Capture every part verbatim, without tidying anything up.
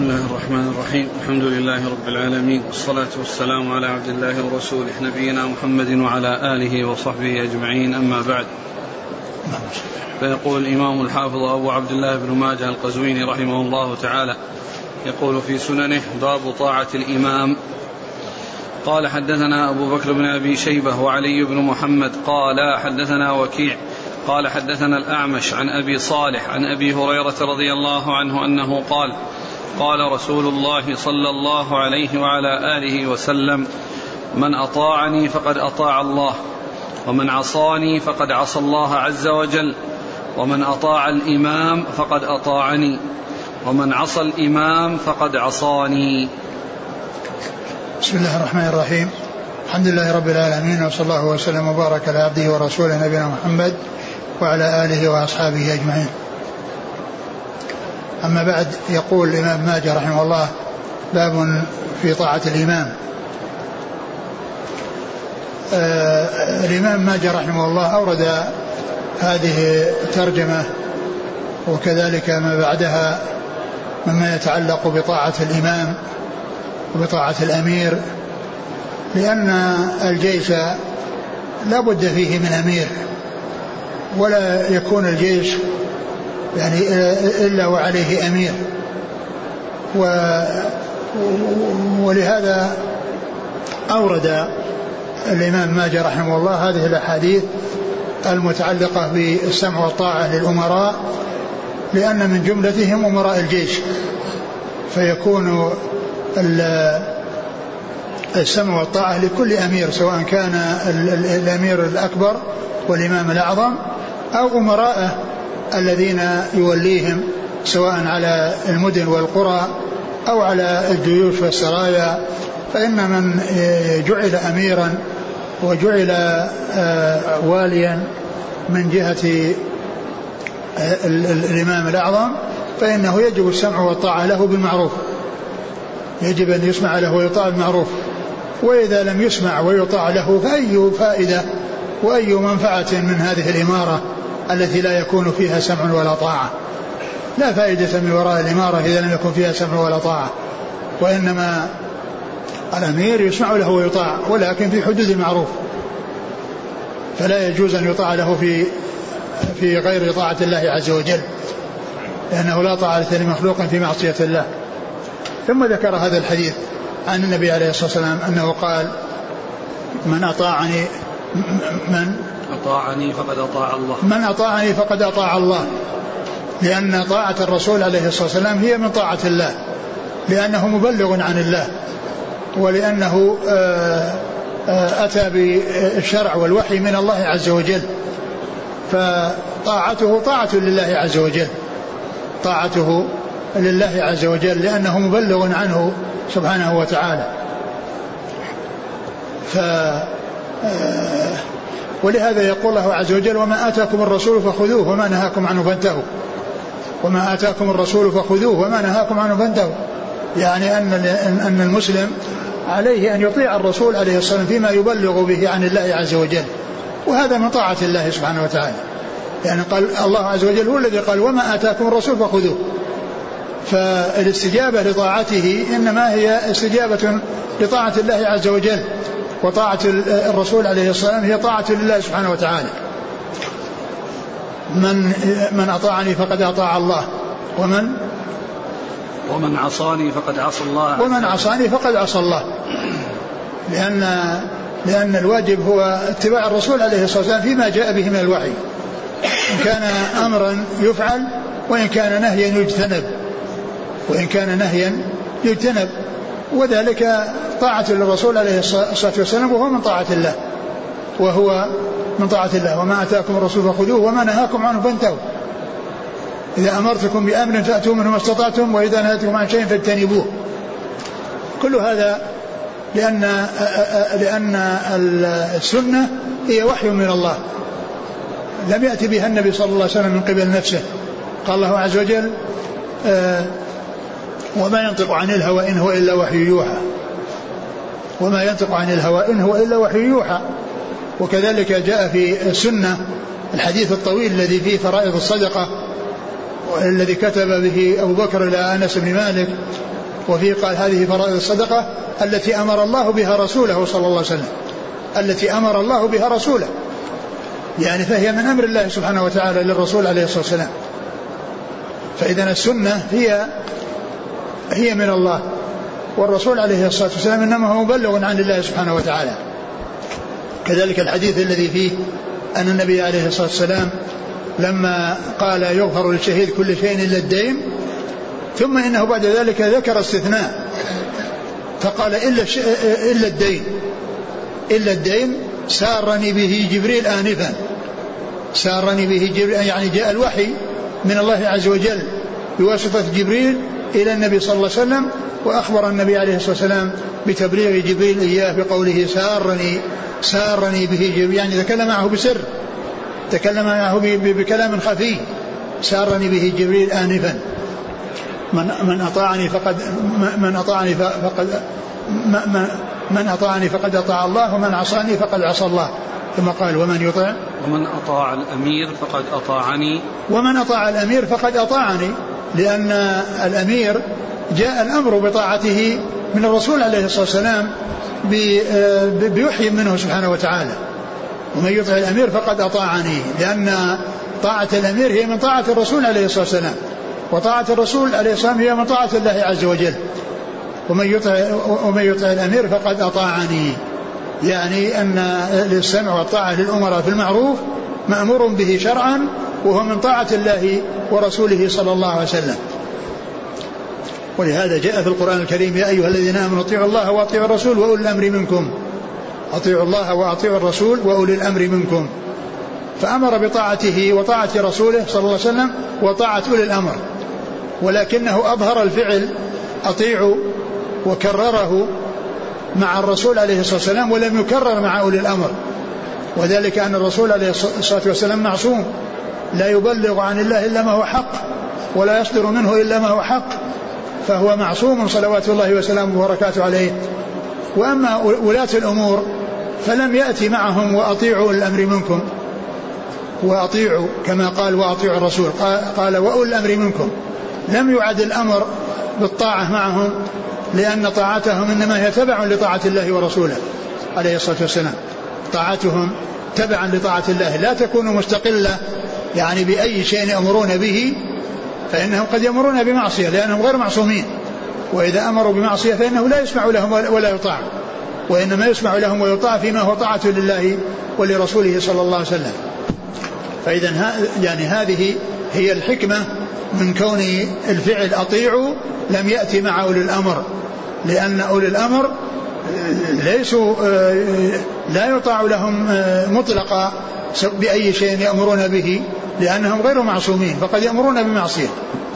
بسم الله الرحمن الرحيم. الحمد لله رب العالمين، والصلاة والسلام على عبد الله ورسوله نبينا محمد وعلى آله وصحبه أجمعين، أما بعد. فيقول الإمام الحافظ أبو عبد الله بن ماجة القزويني رحمه الله تعالى، يقول في سننه: باب طاعة الإمام. قال: حدثنا أبو بكر بن أبي شيبة وعلي بن محمد قال حدثنا وكيع قال حدثنا الأعمش عن أبي صالح عن أبي هريرة رضي الله عنه أنه قال: قال رسول الله صلى الله عليه وعلى آله وسلم: من أطاعني فقد أطاع الله، ومن عصاني فقد عصى الله عز وجل، ومن أطاع الإمام فقد أطاعني، ومن عصى الإمام فقد عصاني. بسم الله الرحمن الرحيم. الحمد لله رب العالمين، وصلى الله وسلم وبارك على عبده ورسوله نبينا محمد وعلى آله وأصحابه أجمعين. أما بعد، يقول الإمام ماجه رحمه الله: باب في طاعة الإمام. آه الإمام ماجه رحمه الله أورد هذه الترجمة وكذلك ما بعدها مما يتعلق بطاعة الإمام وبطاعة الأمير، لأن الجيش لا بد فيه من أمير، ولا يكون الجيش يعني إلا وعليه أمير، ولهذا أورد الإمام ماجه رحمه الله هذه الأحاديث المتعلقة بالسمع والطاعة للأمراء، لأن من جملتهم أمراء الجيش، فيكون السمع والطاعة لكل أمير، سواء كان الأمير الأكبر والإمام الأعظم أو أمراءه الذين يوليهم، سواء على المدن والقرى أو على الجيوش والسرايا. فإن من جعل أميرا وجعل واليا من جهة الإمام الأعظم فإنه يجب السمع والطاعة له بالمعروف، يجب أن يسمع له ويطاع بالمعروف، وإذا لم يسمع ويطاع له فأي فائدة وأي منفعة من هذه الإمارة التي لا يكون فيها سمع ولا طاعة؟ لا فائدة من وراء الإمارة إذا لم يكن فيها سمع ولا طاعة، وإنما الأمير يسمع له ويطاع، ولكن في حدود المعروف، فلا يجوز أن يطاع له في في غير طاعة الله عز وجل، لأنه لا طاعة لمخلوق في معصية الله. ثم ذكر هذا الحديث عن النبي عليه الصلاة والسلام أنه قال: من أطاعني من أطاعني فقد أطاع الله، من أطاعني فقد أطاع الله، لأن طاعة الرسول عليه الصلاة والسلام هي من طاعة الله، لأنه مبلغ عن الله، ولأنه أتى بالشرع والوحي من الله عز وجل، فطاعته طاعة لله عز وجل، طاعته لله عز وجل، لأنه مبلغ عنه سبحانه وتعالى. ف ولهذا يقول الله عز وجل: وما آتاكم الرسول فخذوه وما نهاكم عنه فانتهوا، وما آتاكم الرسول فخذوه وما نهاكم عنه فانتهوا. يعني أن المسلم عليه أن يطيع الرسول عليه الصلاة والسلام فيما يبلغ به عن الله عز وجل، وهذا من طاعة الله سبحانه وتعالى، يعني قال الله عز وجل هو الذي قال: وما آتاكم الرسول فخذوه. فالاستجابة لطاعته إنما هي استجابة لطاعة الله عز وجل، وطاعة الرسول عليه الصلاة والسلام هي طاعة لله سبحانه وتعالى. من من أطاعني فقد أطاع الله، ومن ومن عصاني فقد عصى الله، ومن عصاني فقد عصى الله، لأن لأن الواجب هو اتباع الرسول عليه الصلاة والسلام فيما جاء به من الوحي، إن كان أمرا يفعل، وإن كان نهيا يجتنب، وإن كان نهيا يجتنب، وذلك طاعة للرسول عليه الصلاة والسلام، وهو من طاعة الله، وهو من طاعة الله. وما آتاكم الرسول فخذوه وما نهاكم عنه فانتهوا، إذا أمرتكم بأمر فأتوا منه ما استطعتم، وإذا نهيتكم عن شيء فاجتنبوه. كل هذا لأن لأن السنة هي وحي من الله، لم يأتي بها النبي صلى الله عليه وسلم من قبل نفسه، قال الله عز وجل: وما ينطق عن الهوى إن هو إلا وحي يوحى، وما ينطق عن الهوى إن هو إلا وحي يوحى. وكذلك جاء في السنة الحديث الطويل الذي فيه فرائض الصدقة الذي كتب به أبو بكر إلى أنس بن مالك، وفيه قال هذه فرائض الصدقة التي أمر الله بها رسوله صلى الله عليه وسلم، التي أمر الله بها رسوله، يعني فهي من أمر الله سبحانه وتعالى للرسول عليه الصلاة والسلام. فإذن السنة هي هي من الله، والرسول عليه الصلاة والسلام إنما هو مبلغ عن الله سبحانه وتعالى. كذلك الحديث الذي فيه أن النبي عليه الصلاة والسلام لما قال يغفر للشهيد كل شيء إلا الدين، ثم إنه بعد ذلك ذكر استثناء فقال إلا, إلا الدين إلا الدين سارني به جبريل آنفا، سارني به جبريل يعني جاء الوحي من الله عز وجل بواسطة جبريل إلى النبي صلى الله عليه وسلم، وأخبر النبي عليه الصلاة والسلام بتبليغ جبريل إياه بقوله سارني سارني به جبريل، يعني تكلم معه بسر، تكلم معه بكلام خفي. سارني به جبريل آنفا من من أطاعني فقد من أطاعني فقد من أطاعني فقد أطاع الله، ومن عصاني فقد عصى الله. ثم قال ومن يطاع ومن أطاع الأمير فقد أطاعني ومن أطاع الأمير فقد أطاعني، لأن الأمير جاء الأمر بطاعته من الرسول عليه الصلاة والسلام بيحيي منه سبحانه وتعالى. ومن يطع الأمير فقد أطاعني، لأن طاعة الأمير هي من طاعة الرسول عليه الصلاة والسلام، وطاعة الرسول عليه الصلاة والسلام هي من طاعة الله عز وجل. ومن يطع, ومن يطع الأمير فقد أطاعني، يعني أن السمع والطاعة للأمراء في المعروف مأمور به شرعا، وهو من طاعة الله ورسوله صلى الله عليه وسلم. ولهذا جاء في القرآن الكريم يا أيها الذين آمنوا أطيعوا الله وأطيعوا الرسول وأولي الأمر منكم، أطيعوا الله وأطيعوا الرسول وأولي الأمر منكم. فأمر بطاعته وطاعة رسوله صلى الله عليه وسلم وطاعة أولي الأمر، ولكنه أظهر الفعل أطيعوا وكرره مع الرسول عليه الصلاة والسلام، ولم يكرر مع أولي الأمر، وذلك أن الرسول عليه الصلاة والسلام معصوم، لا يبلغ عن الله إلا ما هو حق، ولا يصدر منه إلا ما هو حق، فهو معصوم صلوات الله وسلامه وبركاته عليه. وأما ولاة الأمور فلم يأتي معهم وأطيعوا الأمر منكم، وأطيعوا كما قال وأطيعوا الرسول، قال وأولي الأمر منكم، لم يعد الأمر بالطاعة معهم، لأن طاعتهم إنما هي تبع لطاعة الله ورسوله عليه الصلاة والسلام، طاعتهم تبعا لطاعة الله، لا تكون مستقلة يعني بأي شيء يأمرون به، فإنهم قد يأمرون بمعصية لأنهم غير معصومين، وإذا أمروا بمعصية فإنه لا يسمع لهم ولا يطاع، وإنما يسمع لهم ويطاع فيما هو طاعة لله ولرسوله صلى الله عليه وسلم. فإذا يعني هذه هي الحكمة من كون الفعل أطيعوا لم يأتي مع أولي الأمر، لأن أولي الأمر ليسوا لا يطاع لهم مطلقا بأي شيء يأمرون به، لأنهم غير معصومين، فقد يأمرون بمعصية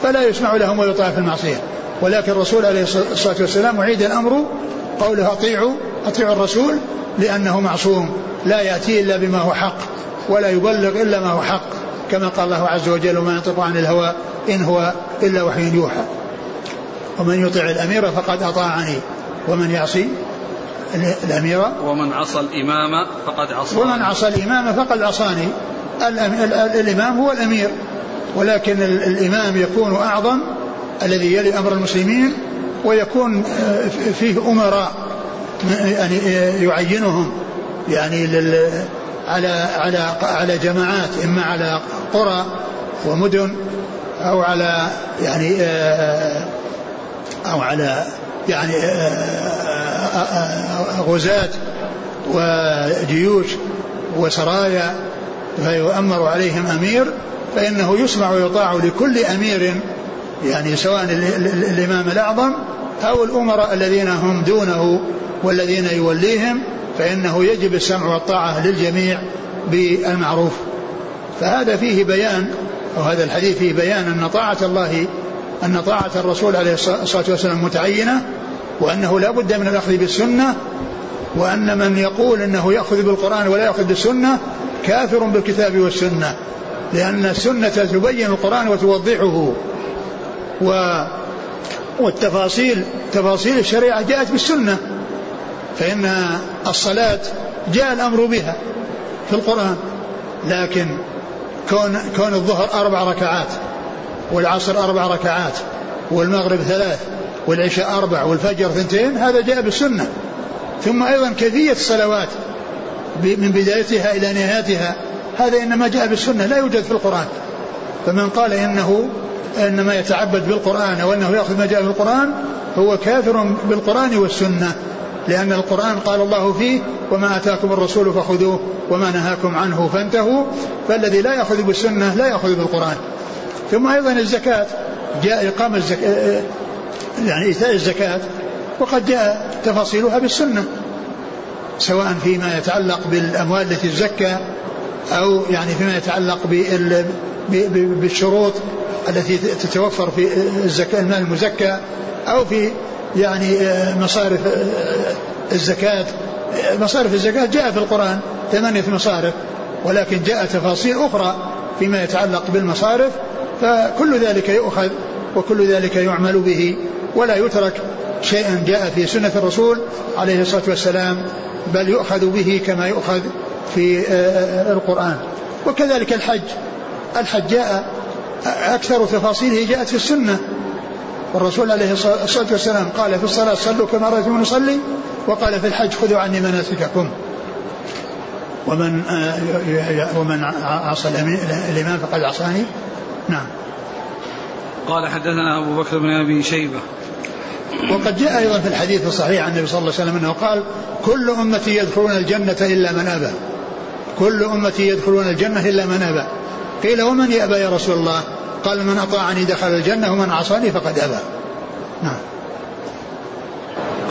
فلا يسمع لهم ويطاع في المعصية. ولكن الرسول عليه الصلاة والسلام عيد الأمر قوله أطيعوا أطيعوا الرسول، لأنه معصوم لا يأتي إلا بما هو حق، ولا يبلغ إلا ما هو حق، كما قال الله عز وجل وما ينطق عن الهوى إن هو إلا وحي يوحى. ومن يطع الأمير فقد أطاعني ومن يعصي الأمير ومن عصى الإمام فقد عصاني ومن عصى الإمام فقد عصاني. الإمام هو الأمير، ولكن الإمام يكون أعظم الذي يلي أمر المسلمين، ويكون فيه أمراء يعني يعينهم يعني على على على جماعات، إما على قرى ومدن أو على يعني أو على يعني غزاة وجيوش وسرايا، فيؤمر عليهم أمير، فإنه يسمع ويطاع لكل أمير، يعني سواء الإمام الأعظم أو الأمراء الذين هم دونه والذين يوليهم، فإنه يجب السمع والطاعة للجميع بالمعروف. فهذا فيه بيان، وهذا الحديث فيه بيان أن طاعة الله أن طاعة الرسول عليه الصلاة والسلام متعينة، وأنه لا بد من الأخذ بالسنة، وأن من يقول أنه يأخذ بالقرآن ولا يأخذ بالسنة كافر بالكتاب والسنة، لأن السنة تبين القرآن وتوضحه، و... والتفاصيل تفاصيل الشريعة جاءت بالسنة، فإن الصلاة جاء الأمر بها في القرآن، لكن كون, كون الظهر أربع ركعات والعصر أربع ركعات والمغرب ثلاث والعشاء أربع والفجر ثنتين، هذا جاء بالسنة. ثم أيضا كيفية الصلوات من بدايتها إلى نهايتها هذا إنما جاء بالسنة لا يوجد في القرآن. فمن قال إنه إنما يتعبد بالقرآن أو أنه يأخذ ما جاء بالقرآن هو كافر بالقرآن والسنة، لأن القرآن قال الله فيه وما أتاكم الرسول فخذوه وما نهاكم عنه فانتهوا، فالذي لا يأخذ بالسنة لا يأخذ بالقرآن. ثم أيضا الزكاة جاء إقامة الزكاة يعني إيتاء الزكاة، وقد جاء تفاصيلها بالسنة سواء فيما يتعلق بالأموال التي تزكى أو يعني فيما يتعلق بالشروط التي تتوفر في الزكاة المال المزكى أو في يعني مصارف الزكاة. مصارف الزكاة جاء في القرآن ثمانية مصارف، ولكن جاء تفاصيل أخرى فيما يتعلق بالمصارف، فكل ذلك يؤخذ وكل ذلك يعمل به ولا يترك شيئا جاء في سنة الرسول عليه الصلاة والسلام، بل يؤخذ به كما يؤخذ في القرآن. وكذلك الحج، الحج جاء أكثر تفاصيله جاءت في السنة، والرسول عليه الصلاة والسلام قال في الصلاة صلوا كما رأيتموني أصلي، وقال في الحج خذوا عني مناسككم ومن ومن عصى الإمام فقد عصاني. نعم. قال حدثنا أبو بكر بن أبي شيبة. وقد جاء أيضا في الحديث الصحيح عن النبي صلى الله عليه وسلم أنه قال كل أمتي يدخلون الجنة إلا من أبى، كل أمتي يدخلون الجنة إلا من أبى. قيل ومن يأبى يا رسول الله؟ قال من أطاعني دخل الجنة ومن عصاني فقد أبى. نعم.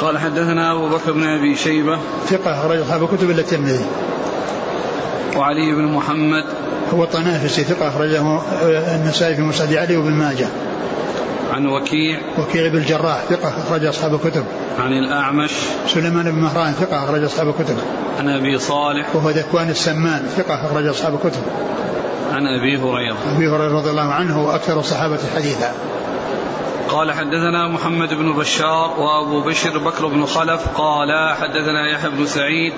قال حدثنا أبو بكر بن أبي شيبة ثقة رجل أصحاب كتب إلا الترمذي. وعلي بن محمد هو طنافسي ثقة أخرجه النسائي في مسند علي وابن ماجة. عن وكيع وكيع بن الجراح ثقة أخرج أصحاب الكتب. عن الأعمش سليمان بن مهران ثقة أخرج أصحاب الكتب. عن أبي صالح وهو ذكوان السمان ثقة أخرج أصحاب الكتب. عن أبي هريرة أبي هريرة رضي الله عنه أكثر الصحابة حديثا. قال حدثنا محمد بن بشار وأبو بشر بكر بن خلف قال حدثنا يحيى بن سعيد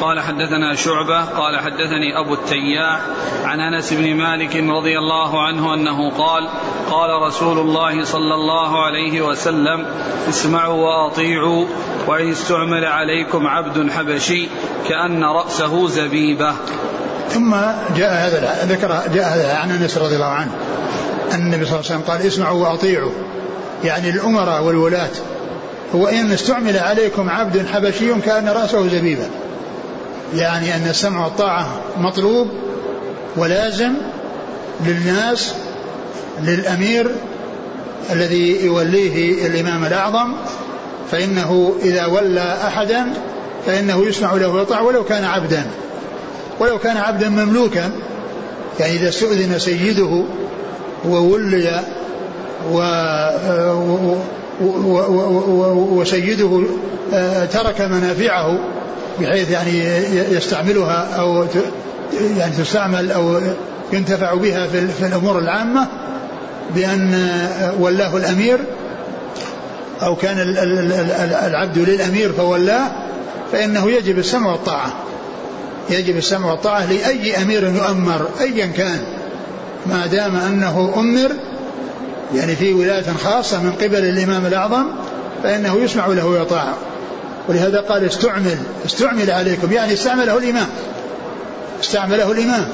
قال حدثنا شعبة قال حدثني أبو التياح عن أنس بن مالك رضي الله عنه أنه قال قال رسول الله صلى الله عليه وسلم اسمعوا وأطيعوا وإن استعمل عليكم عبد حبشي كأن رأسه زبيبة. ثم جاء هذا ذكر جاء هذا عن أنس رضي الله عنه أن النبي صلى الله عليه وسلم قال اسمعوا وأطيعوا يعني الأمراء والولاة، وإن استعمل عليكم عبد حبشي كأن رأسه زبيبة، يعني أن السمع والطاعة مطلوب ولازم للناس للأمير الذي يوليه الإمام الأعظم، فإنه إذا ولى أحدا فإنه يسمع له ويطاع ولو كان عبدا ولو كان عبدا مملوكا، يعني إذا استؤذن سيده وولي وسيده ترك منافعه بحيث يعني يستعملها أو يعني تستعمل أو ينتفع بها في الأمور العامة بأن ولاه الأمير أو كان العبد للأمير فولاه، فإنه يجب السمع والطاعة يجب السمع والطاعة لأي أمير يؤمر أيا كان ما دام أنه أمر يعني في ولاية خاصة من قبل الإمام الأعظم، فإنه يسمع له ويطاع. ولهذا قال استعمل استعمل عليكم يعني استعمله الإمام استعمله الإمام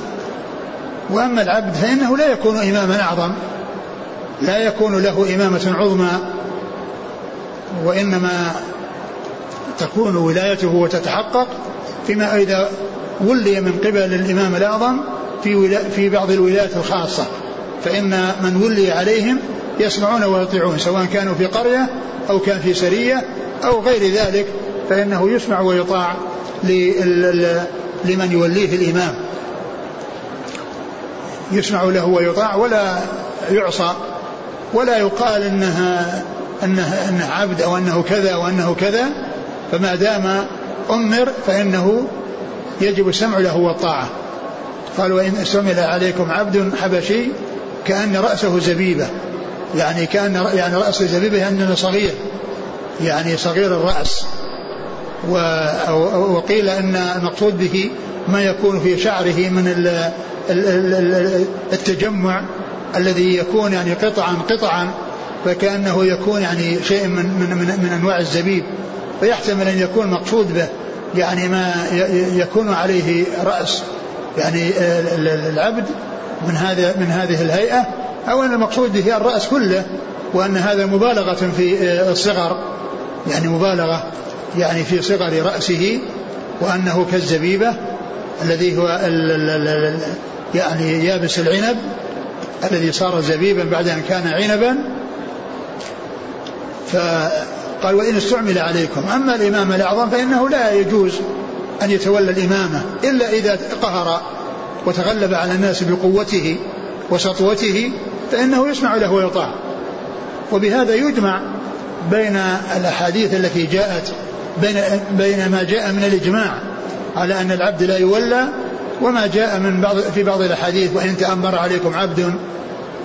وأما العبد فإنه لا يكون إماما أعظم لا يكون له إمامة عظمى، وإنما تكون ولايته وتتحقق فيما إذا ولي من قبل الإمام الأعظم في في بعض الولايات الخاصة، فإن من ولي عليهم يسمعون ويطيعون سواء كانوا في قرية أو كان في سرية أو غير ذلك، فإنه يسمع ويطاع لمن يوليه الإمام يسمع له ويطاع ولا يعصى ولا يقال إنها إنها إنه عبد أو أنه كذا وأنه كذا، فما دام أمر فإنه يجب السمع له والطاعة. قال وإن استعمل عليكم عبد حبشي كأن رأسه زبيبة يعني كأن يعني رأس زبيبة أنه صغير يعني صغير الرأس، وقيل أن المقصود به ما يكون في شعره من التجمع الذي يكون يعني قطعا قطعا فكأنه يكون يعني شيء من, من, من, من أنواع الزبيب، فيحتمل أن يكون مقصود به يعني ما يكون عليه رأس يعني العبد من هذا من هذه الهيئة، أو أن المقصود به هي الرأس كله، وأن هذا مبالغة في الصغر يعني مبالغة يعني في صغر رأسه، وأنه كالزبيبة الذي هو يعني يابس العنب الذي صار زبيبا بعد أن كان عنبا. فقال وإن استعمل عليكم. أما الإمام الأعظم فإنه لا يجوز أن يتولى الإمامة إلا إذا قهر وتغلب على الناس بقوته وسطوته، فإنه يسمع له ويطاع. وبهذا يجمع بين الأحاديث التي جاءت بين, بين ما جاء من الإجماع على أن العبد لا يولى، وما جاء من بعض في بعض الأحاديث وإن تأمر عليكم عبد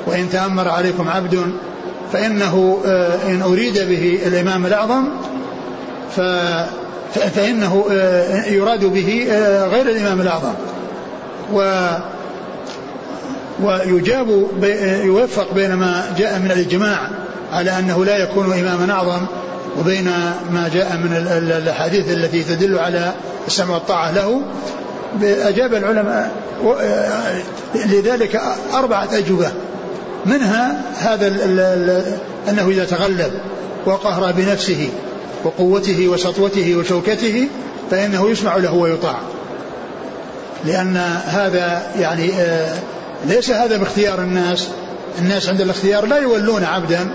وإن تأمر عليكم عبد، فإنه إن أريد به الإمام الأعظم فإنه يراد به غير الإمام الأعظم. و ويجاب يوفق بين ما جاء من الإجماع على أنه لا يكون إماما أعظم، وبين ما جاء من الأحاديث التي تدل على السمع والطاعة له. أجاب العلماء لذلك أربعة أجوبة، منها هذا أنه إذا تغلب وقهر بنفسه وقوته وسطوته وشوكته فإنه يسمع له ويطاع، لأن هذا يعني ليس هذا باختيار الناس، الناس عند الاختيار لا يولون عبدا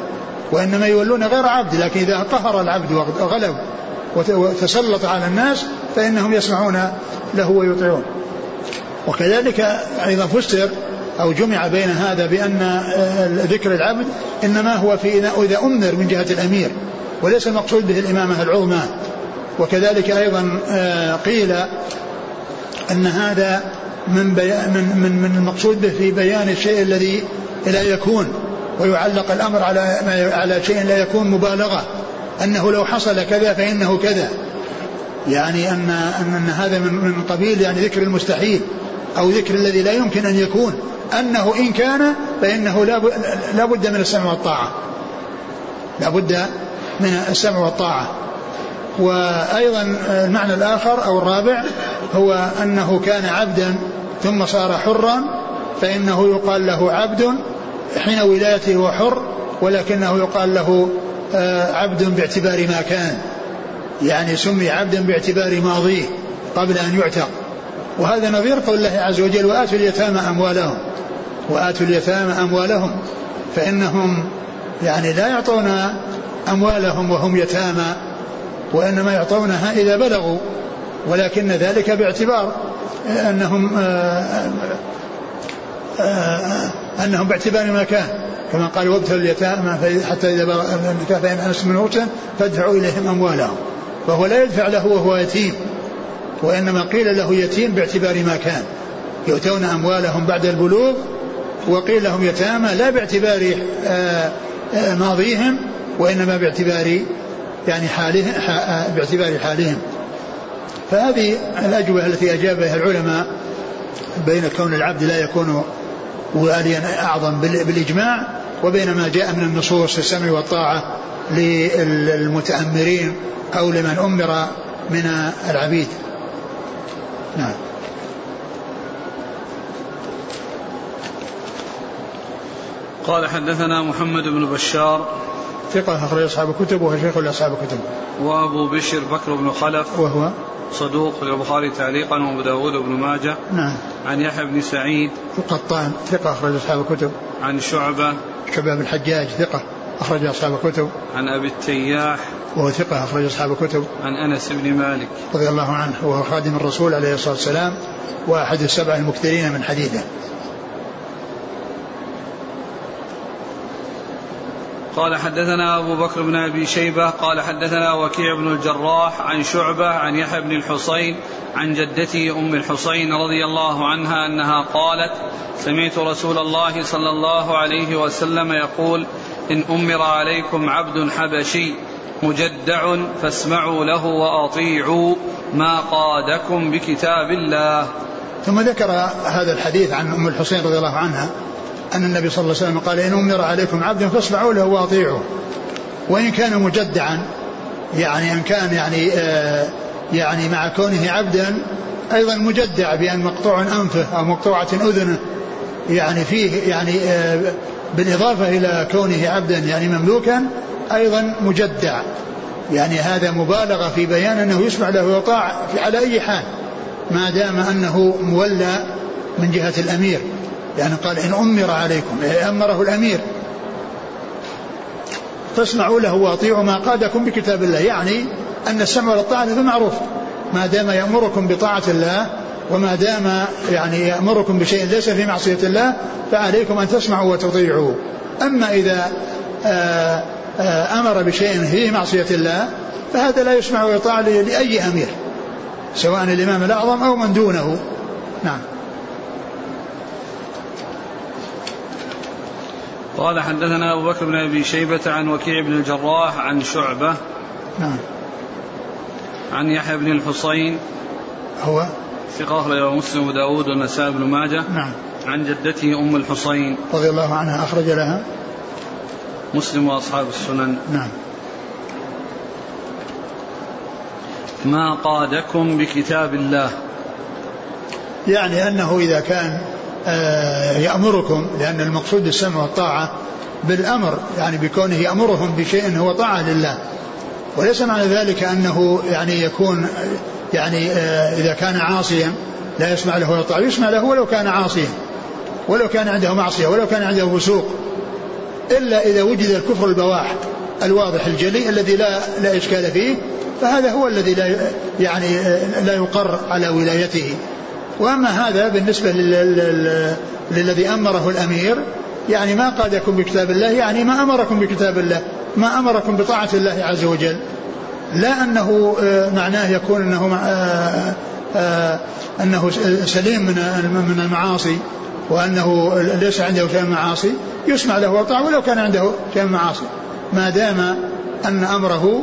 وإنما يولون غير عبد، لكن إذا قهر العبد وغلب وتسلط على الناس فإنهم يسمعون له ويطيعون. وكذلك أيضا فسر أو جمع بين هذا بأن ذكر العبد إنما هو في إذا أمر من جهة الأمير، وليس المقصود به الإمامة العظمى. وكذلك أيضا قيل أن هذا من, من, من, من المقصود به في بيان الشيء الذي لا يكون، ويعلق الأمر على, على شيء لا يكون مبالغة، أنه لو حصل كذا فإنه كذا، يعني أن, أن هذا من, من قبيل يعني ذكر المستحيل أو ذكر الذي لا يمكن أن يكون، أنه إن كان فإنه لا بد من السمع والطاعة، لا بد من السمع والطاعة. وأيضا المعنى الآخر أو الرابع هو أنه كان عبدا ثم صار حرا فإنه يقال له عبد حين ولايته وحر، ولكنه يقال له عبد باعتبار ما كان، يعني سمي عبدا باعتبار ماضيه قبل أن يعتق. وهذا نظير قول الله عز وجل وآتوا اليتامى أموالهم، وآتوا اليتامى أموالهم، فإنهم يعني لا يعطون أموالهم وهم يتامى، وإنما يعطونها إذا بلغوا، ولكن ذلك باعتبار أنهم آآ آآ أنهم باعتبار ما كان، كما قال وابتلوا اليتامى حتى إذا فإن أنس من أوتهم فادفعوا إليهم أموالهم، فهو لا يدفع له وهو يتيم، وإنما قيل له يتيم باعتبار ما كان، يؤتون أموالهم بعد البلوغ، وقيل لهم يتامى لا باعتبار آآ آآ ماضيهم، وإنما باعتبار يعني حالهم، باعتبار حالهم. فهذه الأجوبة التي أجابها العلماء بين كون العبد لا يكون واليا أعظم بالإجماع، وبين ما جاء من النصوص السمع والطاعة للمتأمرين أو لمن أمر من العبيد. نعم. قال حدثنا محمد بن بشار ثقة أخرج أصحاب الكتب وهو شيخ لأصحاب الكتب، وأبو بشر بكر بن خلف وهو صدوق للبخاري تعليقا وأبو داود بن ماجة. نعم. عن يحيى بن سعيد القطان ثقة أخرج أصحاب الكتب، عن شعبة شعبة بن الحجاج ثقة أخرج أصحاب الكتب، عن أبي التياح وهو ثقة أخرج أصحاب الكتب، عن أنس بن مالك رضي الله عنه وهو خادم الرسول عليه الصلاة والسلام وأحد السبع المكثرين من حديثه. قال حدثنا أبو بكر بن أبي شيبة قال حدثنا وكيع بن الجراح عن شعبة عن يحيى بن الحصين عن جدته أم الحسين رضي الله عنها أنها قالت سمعت رسول الله صلى الله عليه وسلم يقول إن أمر عليكم عبد حبشي مجدع فاسمعوا له وأطيعوا ما قادكم بكتاب الله. ثم ذكر هذا الحديث عن أم الحسين رضي الله عنها أن النبي صلى الله عليه وسلم قال إن أمر عليكم عبد فاصبعوا له وأطيعوه، وإن كان مجدعا يعني أن كان يعني آه يعني مع كونه عبدا أيضا مجدع بأن مقطوع أنفه أو مقطوعة أذنه يعني فيه يعني آه بالإضافة إلى كونه عبدا يعني مملوكا أيضا مجدع، يعني هذا مبالغة في بيان أنه يسمع له ويطاع على أي حال ما دام أنه مولى من جهة الأمير، يعني قال إن أمر عليكم أمره الأمير فاسمعوا له واطيعوا ما قادكم بكتاب الله، يعني أن السمع والطاعة معروف ما دام يأمركم بطاعة الله وما دام يعني يأمركم بشيء ليس في معصية الله فعليكم أن تسمعوا وتطيعوا. أما إذا آآ آآ أمر بشيء في معصية الله فهذا لا يسمع ويطاع لأي أمير سواء الإمام الأعظم أو من دونه. نعم. قال حدثنا أبو بكر بن أبي شيبة عن وكيع بن الجراح عن شعبة نعم عن يحيى بن الحصين هو ثقة له مسلم وداود والنسائي بن ماجة نعم عن جدته أم الحسين رضي الله عنها أخرج لها مسلم وأصحاب السنن. نعم. ما قادكم بكتاب الله، يعني أنه إذا كان يأمركم، لأن المقصود السمع والطاعة بالأمر، يعني بكونه يأمرهم بشيء هو طاعة لله، وليس معنى ذلك أنه يعني يكون يعني إذا كان عاصيا لا يسمع له ويطاع، يسمع له ولو كان عاصيا ولو كان عنده معصية ولو كان عنده فسوق، إلا إذا وجد الكفر البواح الواضح الجلي الذي لا لا إشكال فيه، فهذا هو الذي لا يعني لا يقر على ولايته. وأما هذا بالنسبة للذي أمره الأمير، يعني ما قادكم بكتاب الله، يعني ما أمركم بكتاب الله، ما أمركم بطاعة الله عز وجل، لا أنه معناه يكون أنه أنه سليم من المعاصي وأنه ليس عنده شيء معاصي، يسمع له ويطاع ولو كان عنده شيء معاصي، ما دام أن أمره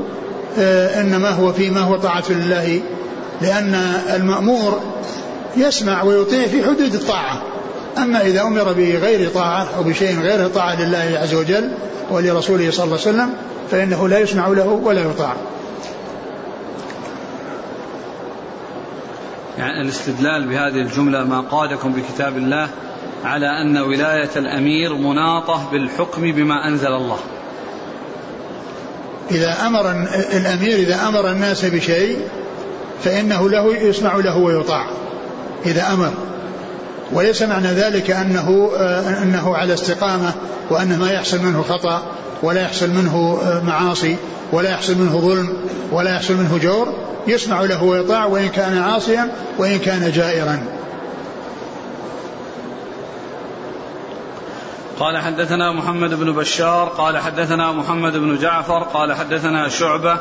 إنما هو فيما هو طاعة لله، لأن المأمور يسمع ويطيع في حدود الطاعة. أما إذا أمر بغير طاعة أو بشيء غير طاعة لله عز وجل ولرسوله صلى الله عليه وسلم فإنه لا يسمع له ولا يطاع. يعني الاستدلال بهذه الجملة ما قادكم بكتاب الله على أن ولاية الأمير مناطة بالحكم بما أنزل الله. إذا أمر الأمير إذا أمر الناس بشيء فإنه له يسمع له ويطاع إذا أمر، وليس معنى ذلك أنه أنه على استقامة وأن ما يحصل منه خطأ ولا يحصل منه معاصي ولا يحصل منه ظلم ولا يحصل منه جور، يسمع له ويطاع وإن كان عاصيا وإن كان جائرا. قال حدثنا محمد بن بشار قال حدثنا محمد بن جعفر قال حدثنا شعبة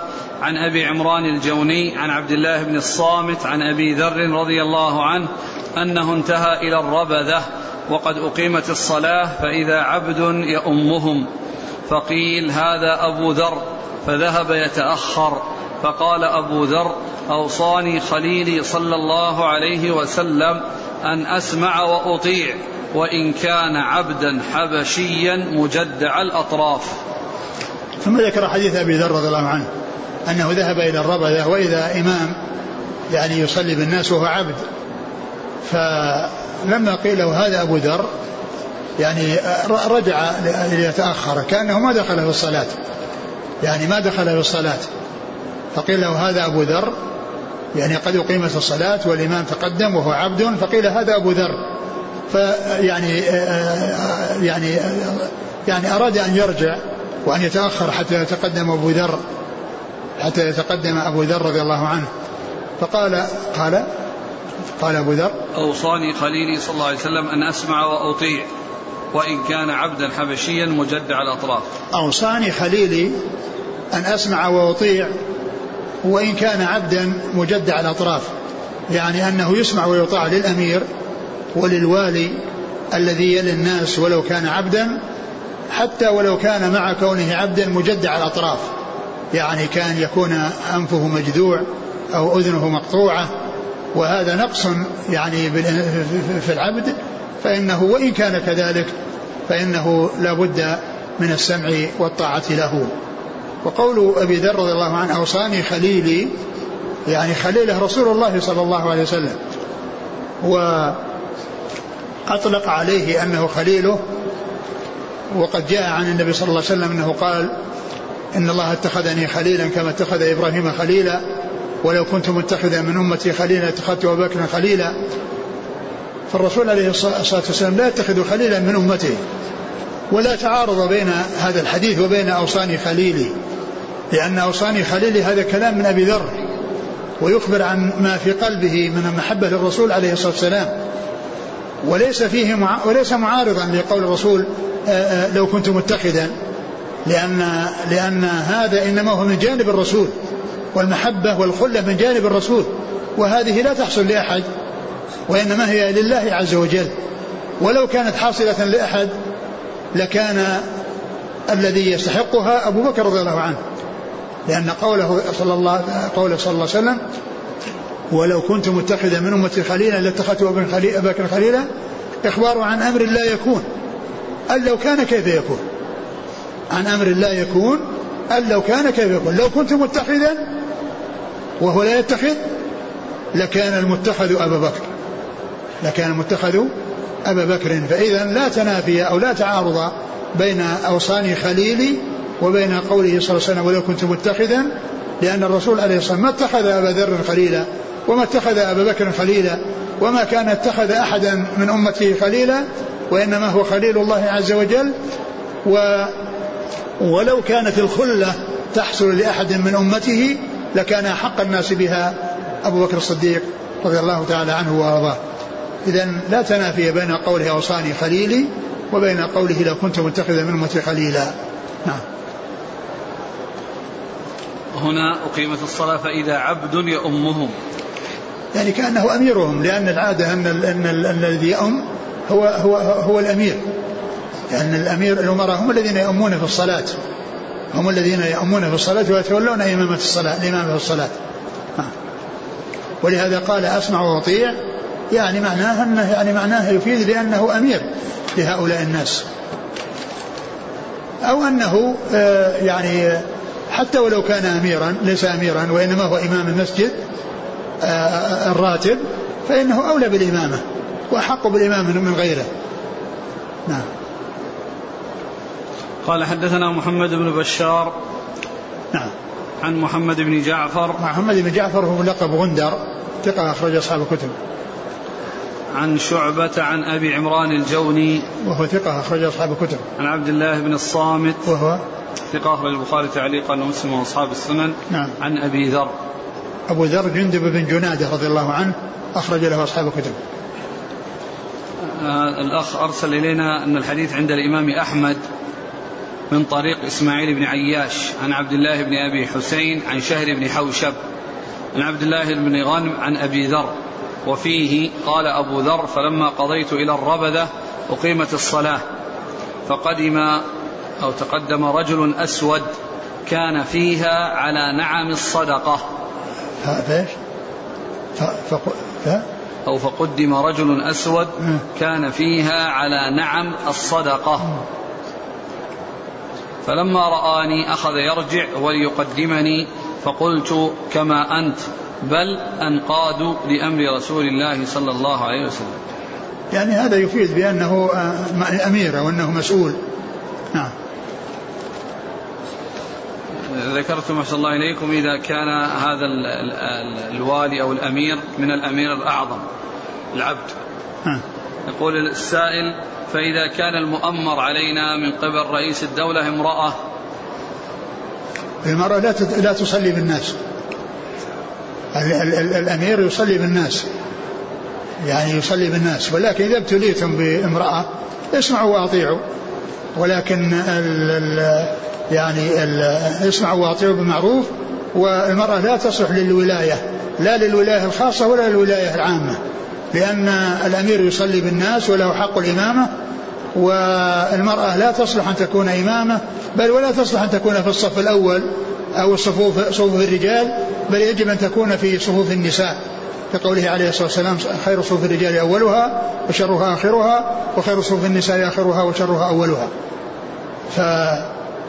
عن أبي عمران الجوني عن عبد الله بن الصامت عن أبي ذر رضي الله عنه أنه انتهى إلى الربذة وقد أقيمت الصلاة فإذا عبد يؤمهم فقيل هذا أبو ذر فذهب يتأخر، فقال أبو ذر أوصاني خليلي صلى الله عليه وسلم أن أسمع وأطيع وإن كان عبدا حبشيا مجدع الأطراف. ثم ذكر حديث أبي ذر رضي الله عنه أنه ذهب إلى الربذة وإذا إمام يعني يصلي بالناس وهو عبد، فلما قيل له هذا أبو ذر يعني رجع ليتأخر كأنه ما دخل في الصلاة، يعني ما دخل في الصلاة، فقيل له هذا أبو ذر يعني قد أقيمت الصلاة والإمام تقدم وهو عبد، فقيل هذا أبو ذر، فيعني يعني يعني أراد أن يرجع وأن يتأخر حتى يتقدم أبو ذر حتى يتقدم أبو ذر رضي الله عنه، فقال قال قال أبو ذر أوصاني خليلي صلى الله عليه وسلم أن أسمع وأطيع وإن كان عبدا حبشيا مجدع الأطراف. أوصاني خليلي أن أسمع وأطيع وإن كان عبدا مجدع الأطراف، يعني أنه يسمع ويطاع للأمير وللوالي الذي يلي الناس ولو كان عبدا، حتى ولو كان مع كونه عبدا مجدع الأطراف، يعني كان يكون أنفه مجذوع أو أذنه مقطوعة، وهذا نقص يعني في العبد، فإنه وإن كان كذلك فإنه لا بد من السمع والطاعة له. وقول أبي ذر رضي الله عنه أوصاني خليلي, يعني خليله رسول الله صلى الله عليه وسلم, وأطلق عليه أنه خليله, وقد جاء عن النبي صلى الله عليه وسلم أنه قال إن الله اتخذني خليلا كما اتخذ إبراهيم خليلا, ولو كنت متخذا من أمتي خليلا اتخذت أبا بكر خليلا. فالرسول عليه الصلاة والسلام لا يتخذ خليلا من أمته, ولا تعارض بين هذا الحديث وبين أوصاني خليلي, لأن أوصاني خليلي هذا كلام من أبي ذر ويخبر عن ما في قلبه من محبة الرسول عليه الصلاة والسلام, وليس فيه مع... وليس معارضا لقول الرسول لو كنت متخذا, لأن... لأن هذا إنما هو من جانب الرسول, والمحبة والخلة من جانب الرسول, وهذه لا تحصل لأحد, وإنما هي لله عز وجل. ولو كانت حاصلة لأحد لكان الذي يستحقها أبو بكر رضي الله عنه, لأن قوله صلى الله, قوله صلى الله عليه وسلم ولو كنت متخذا من أمتي خليلا لاتخذت أبا بكر خليلا إخبار عن أمر لا يكون أن لو كان كيف يكون, عن أمر لا يكون أن لو كان كيف يكون. لو كنت متخذا وهو لا يتخذ لكان المتخذ أبا بكر, لكان المتخذ أبا بكر. فإذا لا تنافي أو لا تعارض بين أوصاني خليلي وبين قوله صلى الله عليه وسلم ولو كنت متخذا, لأن الرسول عليه الصلاة والسلام ما اتخذ أبا ذر خليلا, وما اتخذ أبا بكر خليلا, وما كان اتخذ أحدا من أمته خليلا, وإنما هو خليل الله عز وجل. و ولو كانت الخلة تحصل لأحد من أمته لكان أحق الناس بها أبو بكر الصديق رضي الله تعالى عنه وأرضاه. إذن لا تنافي بين قوله أوصاني خليلي وبين قوله لو كنت متخذا من أمتي خليلا. نعم. هنا أقيمت الصلاة فإذا عبد يأمهم, يعني كأنه أميرهم, لأن العادة أن الذي يأم هو, هو, هو الأمير, لأن الأمير الأمراء هم الذين يأمون في الصلاة, هم الذين يأمون في الصلاة ويتولون إمامة الصلاة, الإمام في الصلاة. ولهذا قال أسمع وأطيع, يعني معناه أنه يعني معناه يفيد لأنه أمير لهؤلاء الناس, أو أنه يعني حتى ولو كان أميرا ليس أميرا وإنما هو إمام المسجد الراتب فإنه أولى بالإمامة وأحق بالإمامة من غيره. نعم. قال حدثنا محمد بن بشار. نعم. عن محمد بن جعفر. محمد بن جعفر هو لقب غندر, ثقة أخرج أصحاب الكتب. عن شعبة عن أبي عمران الجوني وهو ثقة أخرج أصحاب الكتب. عن عبد الله بن الصامت وهو ثقة أخرج البخاري تعليقا ومسلم وأصحاب السنن. نعم. عن أبي ذر. أبو ذر جندب بن جنادة رضي الله عنه أخرج له أصحاب الكتب. آه الأخ أرسل إلينا أن الحديث عند الإمام أحمد من طريق إسماعيل بن عياش عن عبد الله بن أبي حسين عن شهر بن حوشب عن عبد الله بن غنم عن أبي ذر, وفيه قال أبو ذر فلما قضيت إلى الربذة أقيمت الصلاة فقدم أو تقدم رجل أسود كان فيها على نعم الصدقة أو فقدم رجل أسود كان فيها على نعم الصدقة فلما رآني أخذ يرجع وليقدمني فقلت كما أنت بل أنقاد لأمر رسول الله صلى الله عليه وسلم, يعني هذا يفيد بأنه أمير وأنه مسؤول. نعم. ذكرتم ما شاء الله إليكم إذا كان هذا الوالي أو الأمير من الأمير الأعظم العبد. نعم. يقول السائل فإذا كان المؤمر علينا من قبل رئيس الدولة امرأة, المرأة لا تصلي بالناس, الأمير يصلي بالناس, يعني يصلي بالناس, ولكن إذا ابتليتم بامرأة اسمعوا وأطيعوا, ولكن ال يعني ال اسمعوا وأطيعوا بالمعروف. والمرأة لا تصلح للولاية, لا للولاية الخاصة ولا للولاية العامة, لأن الأمير يصلي بالناس وله حق الإمامة, والمرأة لا تصلح أن تكون إمامة, بل ولا تصلح أن تكون في الصف الأول أو صفوف الرجال, بل يجب أن تكون في صفوف النساء, كقوله عليه الصلاة والسلام خير صوف الرجال أولها وشرها آخرها وخير صوف النساء آخرها وشرها أولها.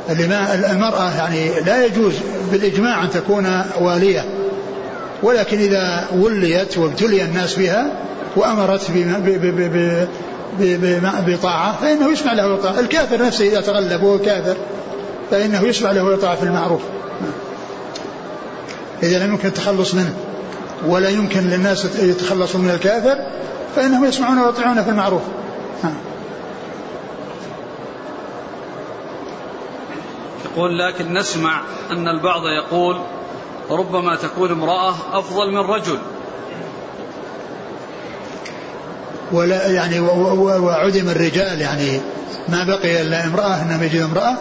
فالمرأة يعني لا يجوز بالإجماع أن تكون والية, ولكن إذا وليت وابتلي الناس بها وأمرت بطاعة فإنه يسمع له الطاعة. الكافر نفسه إذا تغلب وهو كافر فإنه يسمع له الطاعة في المعروف, إذا لا يمكن التخلص منه ولا يمكن للناس يتخلصوا من الكافر فإنهم يسمعون ويطيعون في المعروف. يقول لكن نسمع أن البعض يقول ربما تكون امرأة أفضل من رجل, ولا يعني وعدم الرجال يعني ما بقي إلا امرأة, إنما يجد امرأة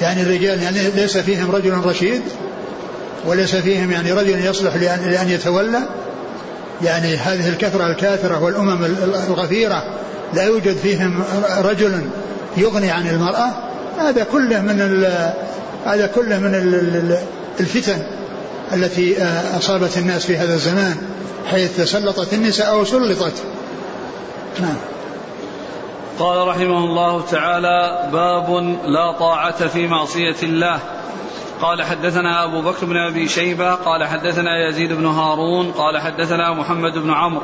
يعني الرجال يعني ليس فيهم رجل رشيد وليس فيهم يعني رجل يصلح لأن, لأن يتولى, يعني هذه الكثرة الكاثرة والأمم الغفيرة لا يوجد فيهم رجل يغني عن المرأة. هذا كله من هذا كله من الفتن التي أصابت الناس في هذا الزمان حيث تسلطت النساء أو سلطت. نعم. قال رحمه الله تعالى باب لا طاعة في معصية الله. قال حدثنا أبو بكر بن أبي شيبة قال حدثنا يزيد بن هارون قال حدثنا محمد بن عمرو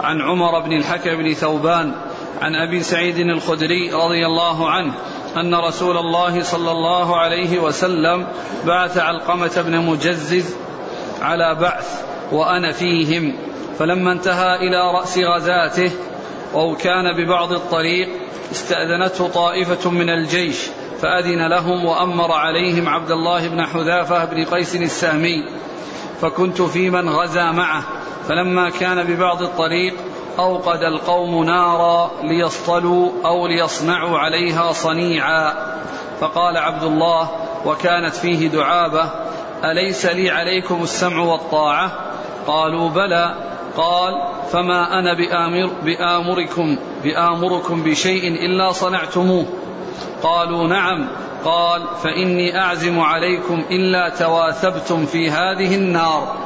عن عمر بن الحكم بن ثوبان عن أبي سعيد الخدري رضي الله عنه أن رسول الله صلى الله عليه وسلم بعث علقمة بن مجزز على بعث وأنا فيهم, فلما انتهى إلى رأس غزاته أو كان ببعض الطريق استأذنته طائفة من الجيش فأذن لهم وأمر عليهم عبد الله بن حذافة بن قيس السهمي فكنت في من غزا معه, فلما كان ببعض الطريق أوقد القوم نارا ليصطلوا أو ليصنعوا عليها صنيعا, فقال عبد الله وكانت فيه دعابة أليس لي عليكم السمع والطاعة؟ قالوا بلى. قال فما أنا بآمر بآمركم, بآمركم بشيء إلا صنعتموه. قالوا نعم. قال فإني أعزم عليكم إلا تواثبتم في هذه النار.